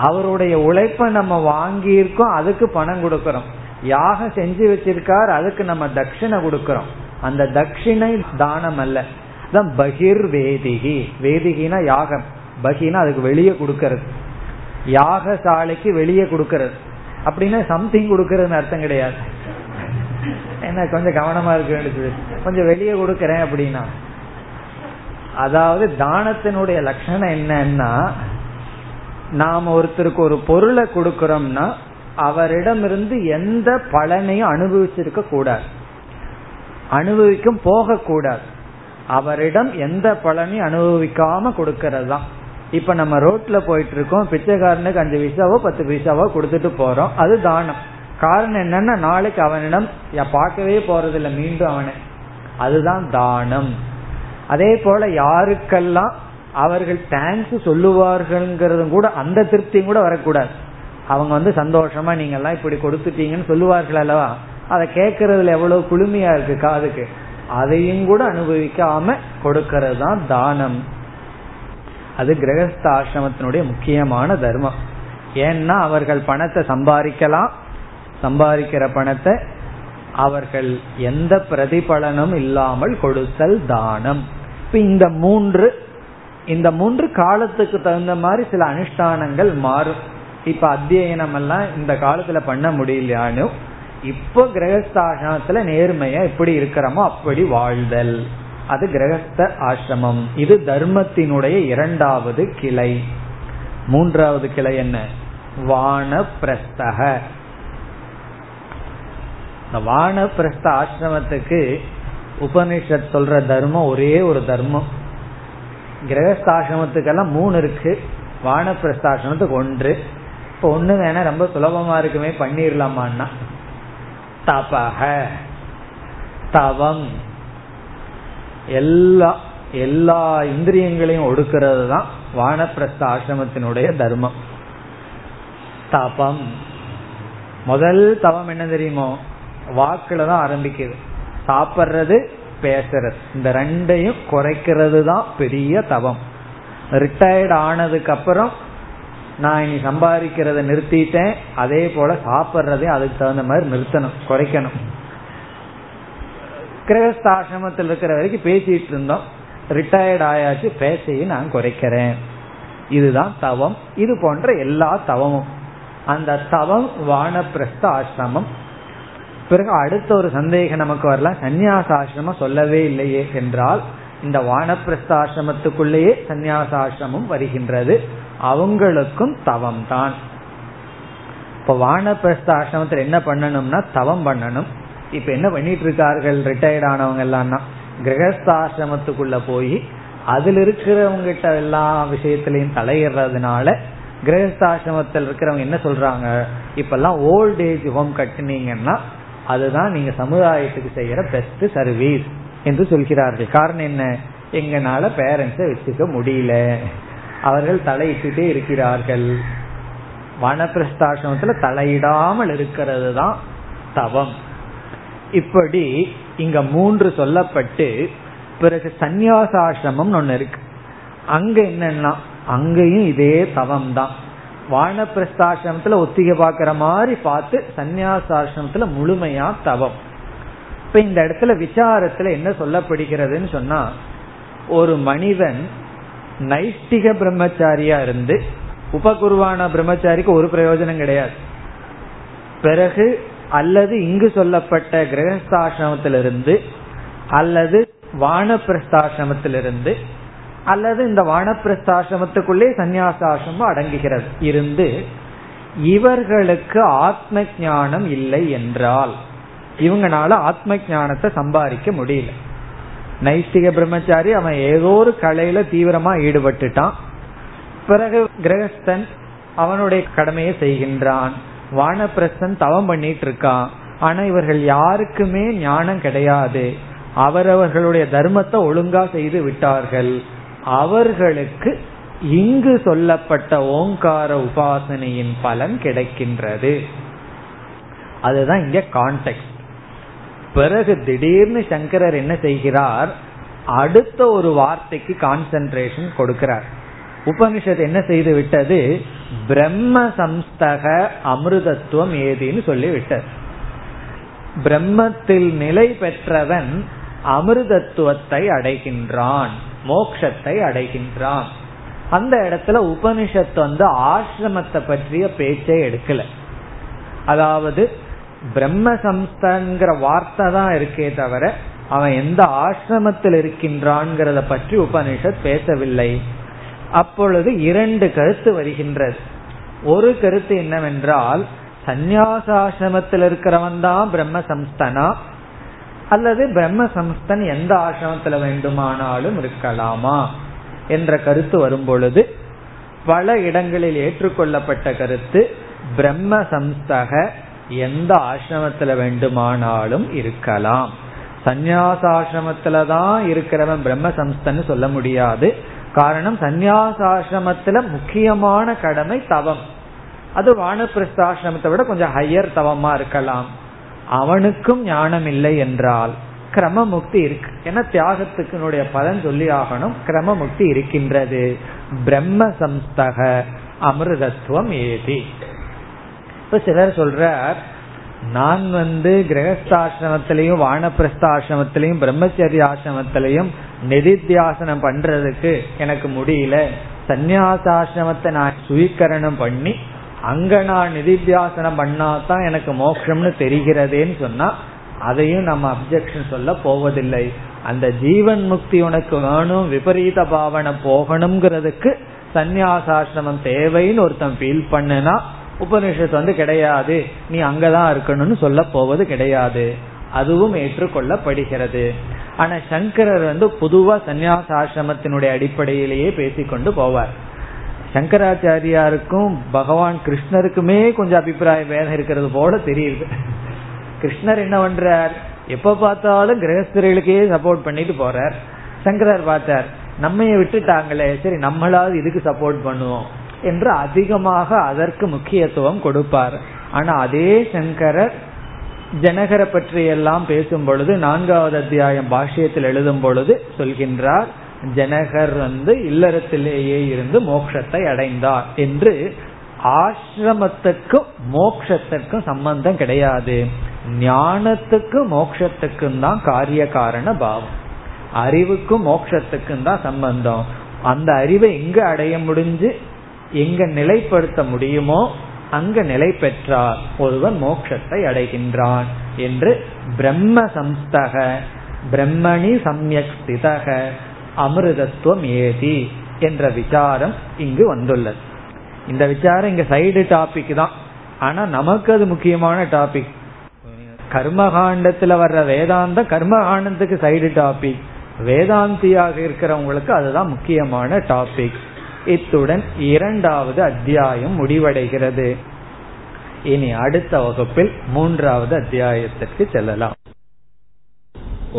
அவருடைய உழைப்பை நம்ம வாங்கியிருக்கோம், அதுக்கு பணம் கொடுக்கறோம், யாகம் செஞ்சு வச்சிருக்கார் அதுக்கு நம்ம தட்சிணை கொடுக்கறோம். அந்த தட்சிணை தானம் அல்ல. அதான் பகிர் வேதிகி. வேதிகினா யாகம், பகினா அதுக்கு வெளியே கொடுக்கறது, யாகசாலைக்கு வெளியே கொடுக்கறது. அப்படின்னா சம்திங் கொடுக்கறதுன்னு அர்த்தம் கிடையாது. என்ன கொஞ்சம் கவனமா இருக்க வேண்டியது, கொஞ்சம் வெளியே கொடுக்கறேன் அப்படின்னா. அதாவது தானத்தினுடைய லட்சணம் என்னன்னா, நாம ஒருத்தருக்கு ஒரு பொருளை கொடுக்கறோம்னா அவரிடமிருந்து எந்த பலனையும் அனுபவிச்சிருக்க கூடாது, அனுபவிக்கும் போக கூடாது. அவரிடம் எந்த பலனையும் அனுபவிக்காம கொடுக்கறதுதான் இப்ப நம்ம ரோட்ல போயிட்டு இருக்கோம், பிச்சைக்காரனுக்கு அஞ்சு பைசாவோ பத்து பைசாவோ கொடுத்துட்டு போறோம், அது தானம். காரணம் என்னன்னா நாளைக்கு அவனிடம் பார்க்கவே போறதில்ல மீண்டும் அவனை, அதுதான் தானம். அதே போல யாருக்கெல்லாம் அவர்கள் தேங்க்ஸ் சொல்லுவார்கள்ங்கிறதும் கூட அந்த திருப்தியும் கூட வரக்கூடாது. அவங்க வந்து சந்தோஷமா நீங்க எல்லாம் இப்படி கொடுத்துட்டீங்கன்னு சொல்லுவார்கள் அல்லவா, அதை கேட்கறதுல எவ்வளவு குளுமையா இருக்கு காதுக்கு, அதையும் கூட அனுபவிக்காம கொடுக்கறது தான் தானம். அது கிரகஸ்த ஆசிரமத்தினுடைய முக்கியமான தர்மம். ஏன்னா அவர்கள் பணத்தை சம்பாதிக்கலாம், சம்பாதிக்கிற பணத்தை அவர்கள் எந்த பிரதிபலனும் இல்லாமல் கொடுத்தல் தானம். இப்ப இந்த மூன்று இந்த மூன்று காலத்துக்கு தகுந்த மாதிரி சில அனுஷ்டானங்கள் மாறும். இப்ப அத்தியனம் எல்லாம் இந்த காலத்துல பண்ண முடியலையானு இப்போ கிரகஸ்த ஆசிரமத்துல நேர்மையா எப்படி இருக்கிறோமோ அப்படி வாழ்தல், அது கிரகஸ்த ஆசிரமம். இது தர்மத்தினுடைய இரண்டாவது கிளை. மூன்றாவது கிளை என்ன? வானப்பிரஸ்தக. வானப்பிரஸ்த ஆசிரமத்துக்கு உபனிஷத் சொல்ற தர்மம் ஒரே ஒரு தர்மம். கிரகஸ்த ஆசிரமத்துக்கெல்லாம் மூணு இருக்கு, வானப்பிரஸ்த ஆசிரமத்துக்கு ஒன்று. இப்போ ஒண்ணு வேணா ரொம்ப சுலபமா இருக்குமே பண்ணிடலாமான்னா, தபஹ தவம், எல்லா எல்லா இந்திரியங்களையும் ஒடுக்கிறது தான் வானப்பிரஸ்த ஆசிரமத்தினுடைய தர்மம். தபம், முதல் தவம் என்ன தெரியுமோ, வாக்குல தான் ஆரம்பிக்குது. சாப்பிட்றது பேசுறது இந்த ரெண்டையும் குறைக்கிறது தான் பெரிய தவம். ரிட்டையர்ட் ஆனதுக்கு அப்புறம் நான் இனி சம்பாதிக்கிறத நிறுத்திட்டேன், அதே போல சாப்பிட்றதே அதுக்கு தகுந்த மாதிரி நிறுத்தணும், குறைக்கணும். கிரகஸ்த ஆசிரமத்தில் இருக்கிற வரைக்கும் பேசிட்டு இருந்தோம், ரிட்டையர்ட் ஆயாச்சு, பேசையும் நான் குறைக்கிறேன். இதுதான் தவம். இது போன்ற எல்லா தவமும் அந்த தவம் வானப்பிரஸ்த ஆசிரமம். பிறகு அடுத்த ஒரு சந்தேகம் நமக்கு வரலாம், சந்யாச ஆசிரமம் சொல்லவே இல்லையே என்றால், இந்த வானப்பிரஸ்த ஆசிரமத்துக்குள்ளேயே சந்யாச ஆசிரமம் வருகின்றது, அவங்களுக்கும் தவம் தான். இப்ப வானப்பிரஸ்த ஆசிரமத்தில் என்ன பண்ணணும்னா தவம் பண்ணணும். இப்ப என்ன பண்ணிட்டு இருக்கார்கள் ரிட்டையர்ட் ஆனவங்க எல்லாம்னா, கிரகஸ்த ஆசிரமத்துக்குள்ள போய் அதில் இருக்கிறவங்கிட்ட எல்லா விஷயத்திலையும் தலையிடுறதுனால கிரகஸ்த ஆசிரமத்தில் இருக்கிறவங்க என்ன சொல்றாங்க, இப்பெல்லாம் ஓல்ட் ஏஜ் ஹோம் கட்டினீங்கன்னா அதுதான் நீங்க சமுதாயத்துக்கு செய்யற பெஸ்ட் சர்வீஸ் என்று சொல்கிறார்கள். காரணம் என்ன, எங்கனால பேரண்ட்ஸை வச்சுக்க முடியல, அவர்கள் தலையிட்டே இருக்கிறார்கள். வனப்பிரஸ்தாசிரமத்துல தலையிடாமல் இருக்கிறது தான் தவம். இப்படி இங்க மூன்று சொல்லப்பட்டு பிறகு சந்யாசாசிரமம் ஒண்ணு இருக்கு. அங்க என்னன்னா அங்கேயும் இதே தவம் தான். வானப்பிரஸ்தாசிரமத்துல ஒத்திகை பாக்குற மாதிரி பார்த்து சந்யாசாசிரமத்துல முழுமையா தவம். இப்ப இந்த இடத்துல விசாரத்துல என்ன சொல்லப்படுகிறதுன்னு சொன்னா, ஒரு மனிதன் நைஷ்டிக பிரம்மச்சாரியா இருந்து உபகுருவான பிரம்மச்சாரிக்கு ஒரு பிரயோஜனம் கிடையாது. பிறகு அல்லது இங்கு சொல்லப்பட்ட கிரகஸ்தாசிரமத்திலிருந்து அல்லது வானப்பிரஸ்தாசிரமத்திலிருந்து அல்லது இந்த வானப்பிரஸ்தாசிரமத்துக்குள்ளே சந்யாசாசிரமம் அடங்குகிறது இருந்து இவர்களுக்கு ஆத்ம ஞானம் இல்லை என்றால், இவங்களால ஆத்ம ஞானத்தை சம்பாதிக்க முடியல. நைஷ்டிக பிரம்மச்சாரி அவன் ஏதோ ஒரு கலையில தீவிரமா ஈடுபட்டுட்டான், பிறகு கிரகஸ்தன் அவனுடைய கடமையை செய்கின்றான், வானப்பிரஸ்தன் தவம் பண்ணிட்டு இருக்கான். ஆனா இவர்கள் யாருக்குமே ஞானம் கிடையாது, அவரவர்களுடைய தர்மத்தை ஒழுங்கா செய்து விட்டார்கள். அவர்களுக்கு இங்கு சொல்லப்பட்ட ஓங்கார உபாசனையின் பலன் கிடைக்கின்றது, அதுதான் இங்க கான்டெக்ட். பிறகு திடீர்னு சங்கரர் என்ன செய்கிறார், அடுத்த ஒரு வார்த்தைக்கு கான்சென்ட்ரேஷன் கொடுக்கிறார். உபனிஷத் என்ன செய்து விட்டது, பிரம்ம சம்ஸ்தக அமிர்தத்துவம் ஏதின்னு சொல்லி விட்டது. பிரம்மத்தில் நிலை பெற்றவன் அமிர்தத்துவத்தை அடைகின்றான், மோட்சத்தை அடைகின்றான். அந்த இடத்துல உபனிஷத் வந்து ஆசிரமத்தை பற்றிய பேச்சை எடுக்கல. அதாவது பிரம்ம சம்ஸ்தங்கிற வார்த்தை தான் இருக்கே தவிர அவன் எந்த ஆசிரமத்தில் இருக்கின்றான்ங்கிறத பற்றி உபனிஷத் பேசவில்லை. அப்பொழுது இரண்டு கருத்து வருகின்றது. ஒரு கருத்து என்னவென்றால், சந்யாசாசிரமத்தில் இருக்கிறவன் தான் பிரம்ம சம்ஸ்தனா, அல்லது பிரம்ம சம்ஸ்தன் எந்த ஆசிரமத்தில் வேண்டுமானாலும் இருக்கலாமா என்ற கருத்து வரும் பொழுது பல இடங்களில் ஏற்றுக்கொள்ளப்பட்ட கருத்து, பிரம்ம சம்ஸ்தக எந்த ஆசிரமத்துல வேண்டுமானாலும் இருக்கலாம். சந்யாசாசிரமத்துலதான் இருக்கிறவன் பிரம்ம சம்ஸ்தன்னு சொல்ல முடியாது. காரணம், சந்யாசாசிரமத்துல முக்கியமான கடமை தவம். அது வானப்பிரஸ்தாசிரமத்தை விட கொஞ்சம் ஹையர் தவமா இருக்கலாம். அவனுக்கும் ஞானம் இல்லை என்றால் கிரம முக்தி இருக்கு. ஏன்னா தியாகத்துக்கு பலன் சொல்லி ஆகணும். கிரம முக்தி இருக்கின்றது. பிரம்ம சம்ஸ்தக அமிர்தத்துவம் ஏதி. இப்ப சிலர் சொல்ற, நான் வந்து கிரகஸ்தாசிரமத்திலையும் வானப்பிரஸ்தாசிரமத்திலையும் பிரம்மச்சரிய ஆசிரமத்திலையும் நிதித்தியாசனம் பண்றதுக்கு எனக்கு முடியல, சந்நியாசாசிரமத்தை நான் சுவீகரணம் பண்ணி அங்க நான் நிதித்தியாசனம் பண்ணாதான் எனக்கு மோட்சம்னு தெரிகிறதேன்னு சொன்னா அதையும் நம்ம அப்செக்ஷன் சொல்ல போவதில்லை. அந்த ஜீவன் முக்தி உனக்கு வேணும், விபரீத பாவனை போகணுங்கிறதுக்கு சந்நியாசாசிரமம் தேவைன்னு ஒருத்தன் ஃபீல் பண்ணுனா உபநிஷத்து வந்து கிடையாது, நீ அங்கதான் இருக்கணும்னு சொல்ல போவது கிடையாது. அதுவும் ஏற்றுக்கொள்ளப்படுகிறது. ஆனா சங்கரர் வந்து பொதுவா சந்நியாசாசிரமத்தினுடைய அடிப்படையிலேயே பேசிக்கொண்டு போவார். சங்கராச்சாரியாருக்கும் பகவான் கிருஷ்ணருக்குமே கொஞ்சம் அபிப்பிராய வேதம் இருக்கிறது போல தெரியுது. கிருஷ்ணர் என்ன பண்றார், எப்ப பார்த்தாலும் கிரகஸ்தர்களுக்கே சப்போர்ட் பண்ணிட்டு போறார். சங்கரர் பார்த்தார், நம்மைய விட்டுட்டாங்களே, சரி நம்மளாவது இதுக்கு சப்போர்ட் பண்ணுவோம் என்று அதிகமாக அதற்கு முக்கியத்துவம் கொடுப்பார். ஆனா அதே சங்கரர் ஜனகரை பற்றி எல்லாம் பேசும் பொழுது, நான்காவது அத்தியாயம் பாஷ்யத்தில் எழுதும் பொழுது சொல்கின்றார், ஜனகர் வந்து இல்லறத்திலேயே இருந்து மோட்சத்தை அடைந்தார் என்று. ஆசிரமத்துக்கும் மோட்சத்திற்கும் சம்பந்தம் கிடையாது. ஞானத்துக்கும் மோட்சத்துக்கும் தான் காரிய காரண பாவம். அறிவுக்கும் மோட்சத்துக்கும் தான் சம்பந்தம். அந்த அறிவை எங்க அடைய முடிஞ்சு எங்க நிலைப்படுத்த முடியுமோ அங்க நிலை பெற்றால் ஒருவன் மோட்சத்தை அடைகின்றான் என்று பிரம்ம சம்ஸ்தக பிரம்மணி சம்யக் ஸ்திதக அமிர்தத்துவம் ஏதி என்ற விசாரம் இங்கு வந்துள்ளது. இந்த விசாரம் இங்க சைடு டாபிக் தான், ஆனா நமக்கு அது முக்கியமான டாபிக். கர்மகாண்டத்துல வர்ற வேதாந்தம் கர்மகாண்டத்துக்கு சைடு டாபிக், வேதாந்தியாக இருக்கிறவங்களுக்கு அதுதான் முக்கியமான டாபிக். இத்துடன் இரண்டாவது அத்தியாயம் முடிவடைகிறது. இனி அடுத்த வகுப்பில் மூன்றாவது அத்தியாயத்திற்கு செல்லலாம்.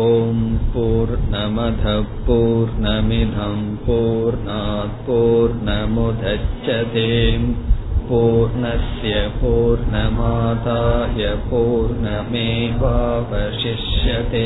ஓம் பூர்ணமத பூர்ணமிதம் பூர்ணாத் பூர்ணமுதச்யதே பூர்ணஸ்ய பூர்ணமாதாய பூர்ணமேவாவசிஷ்யதே.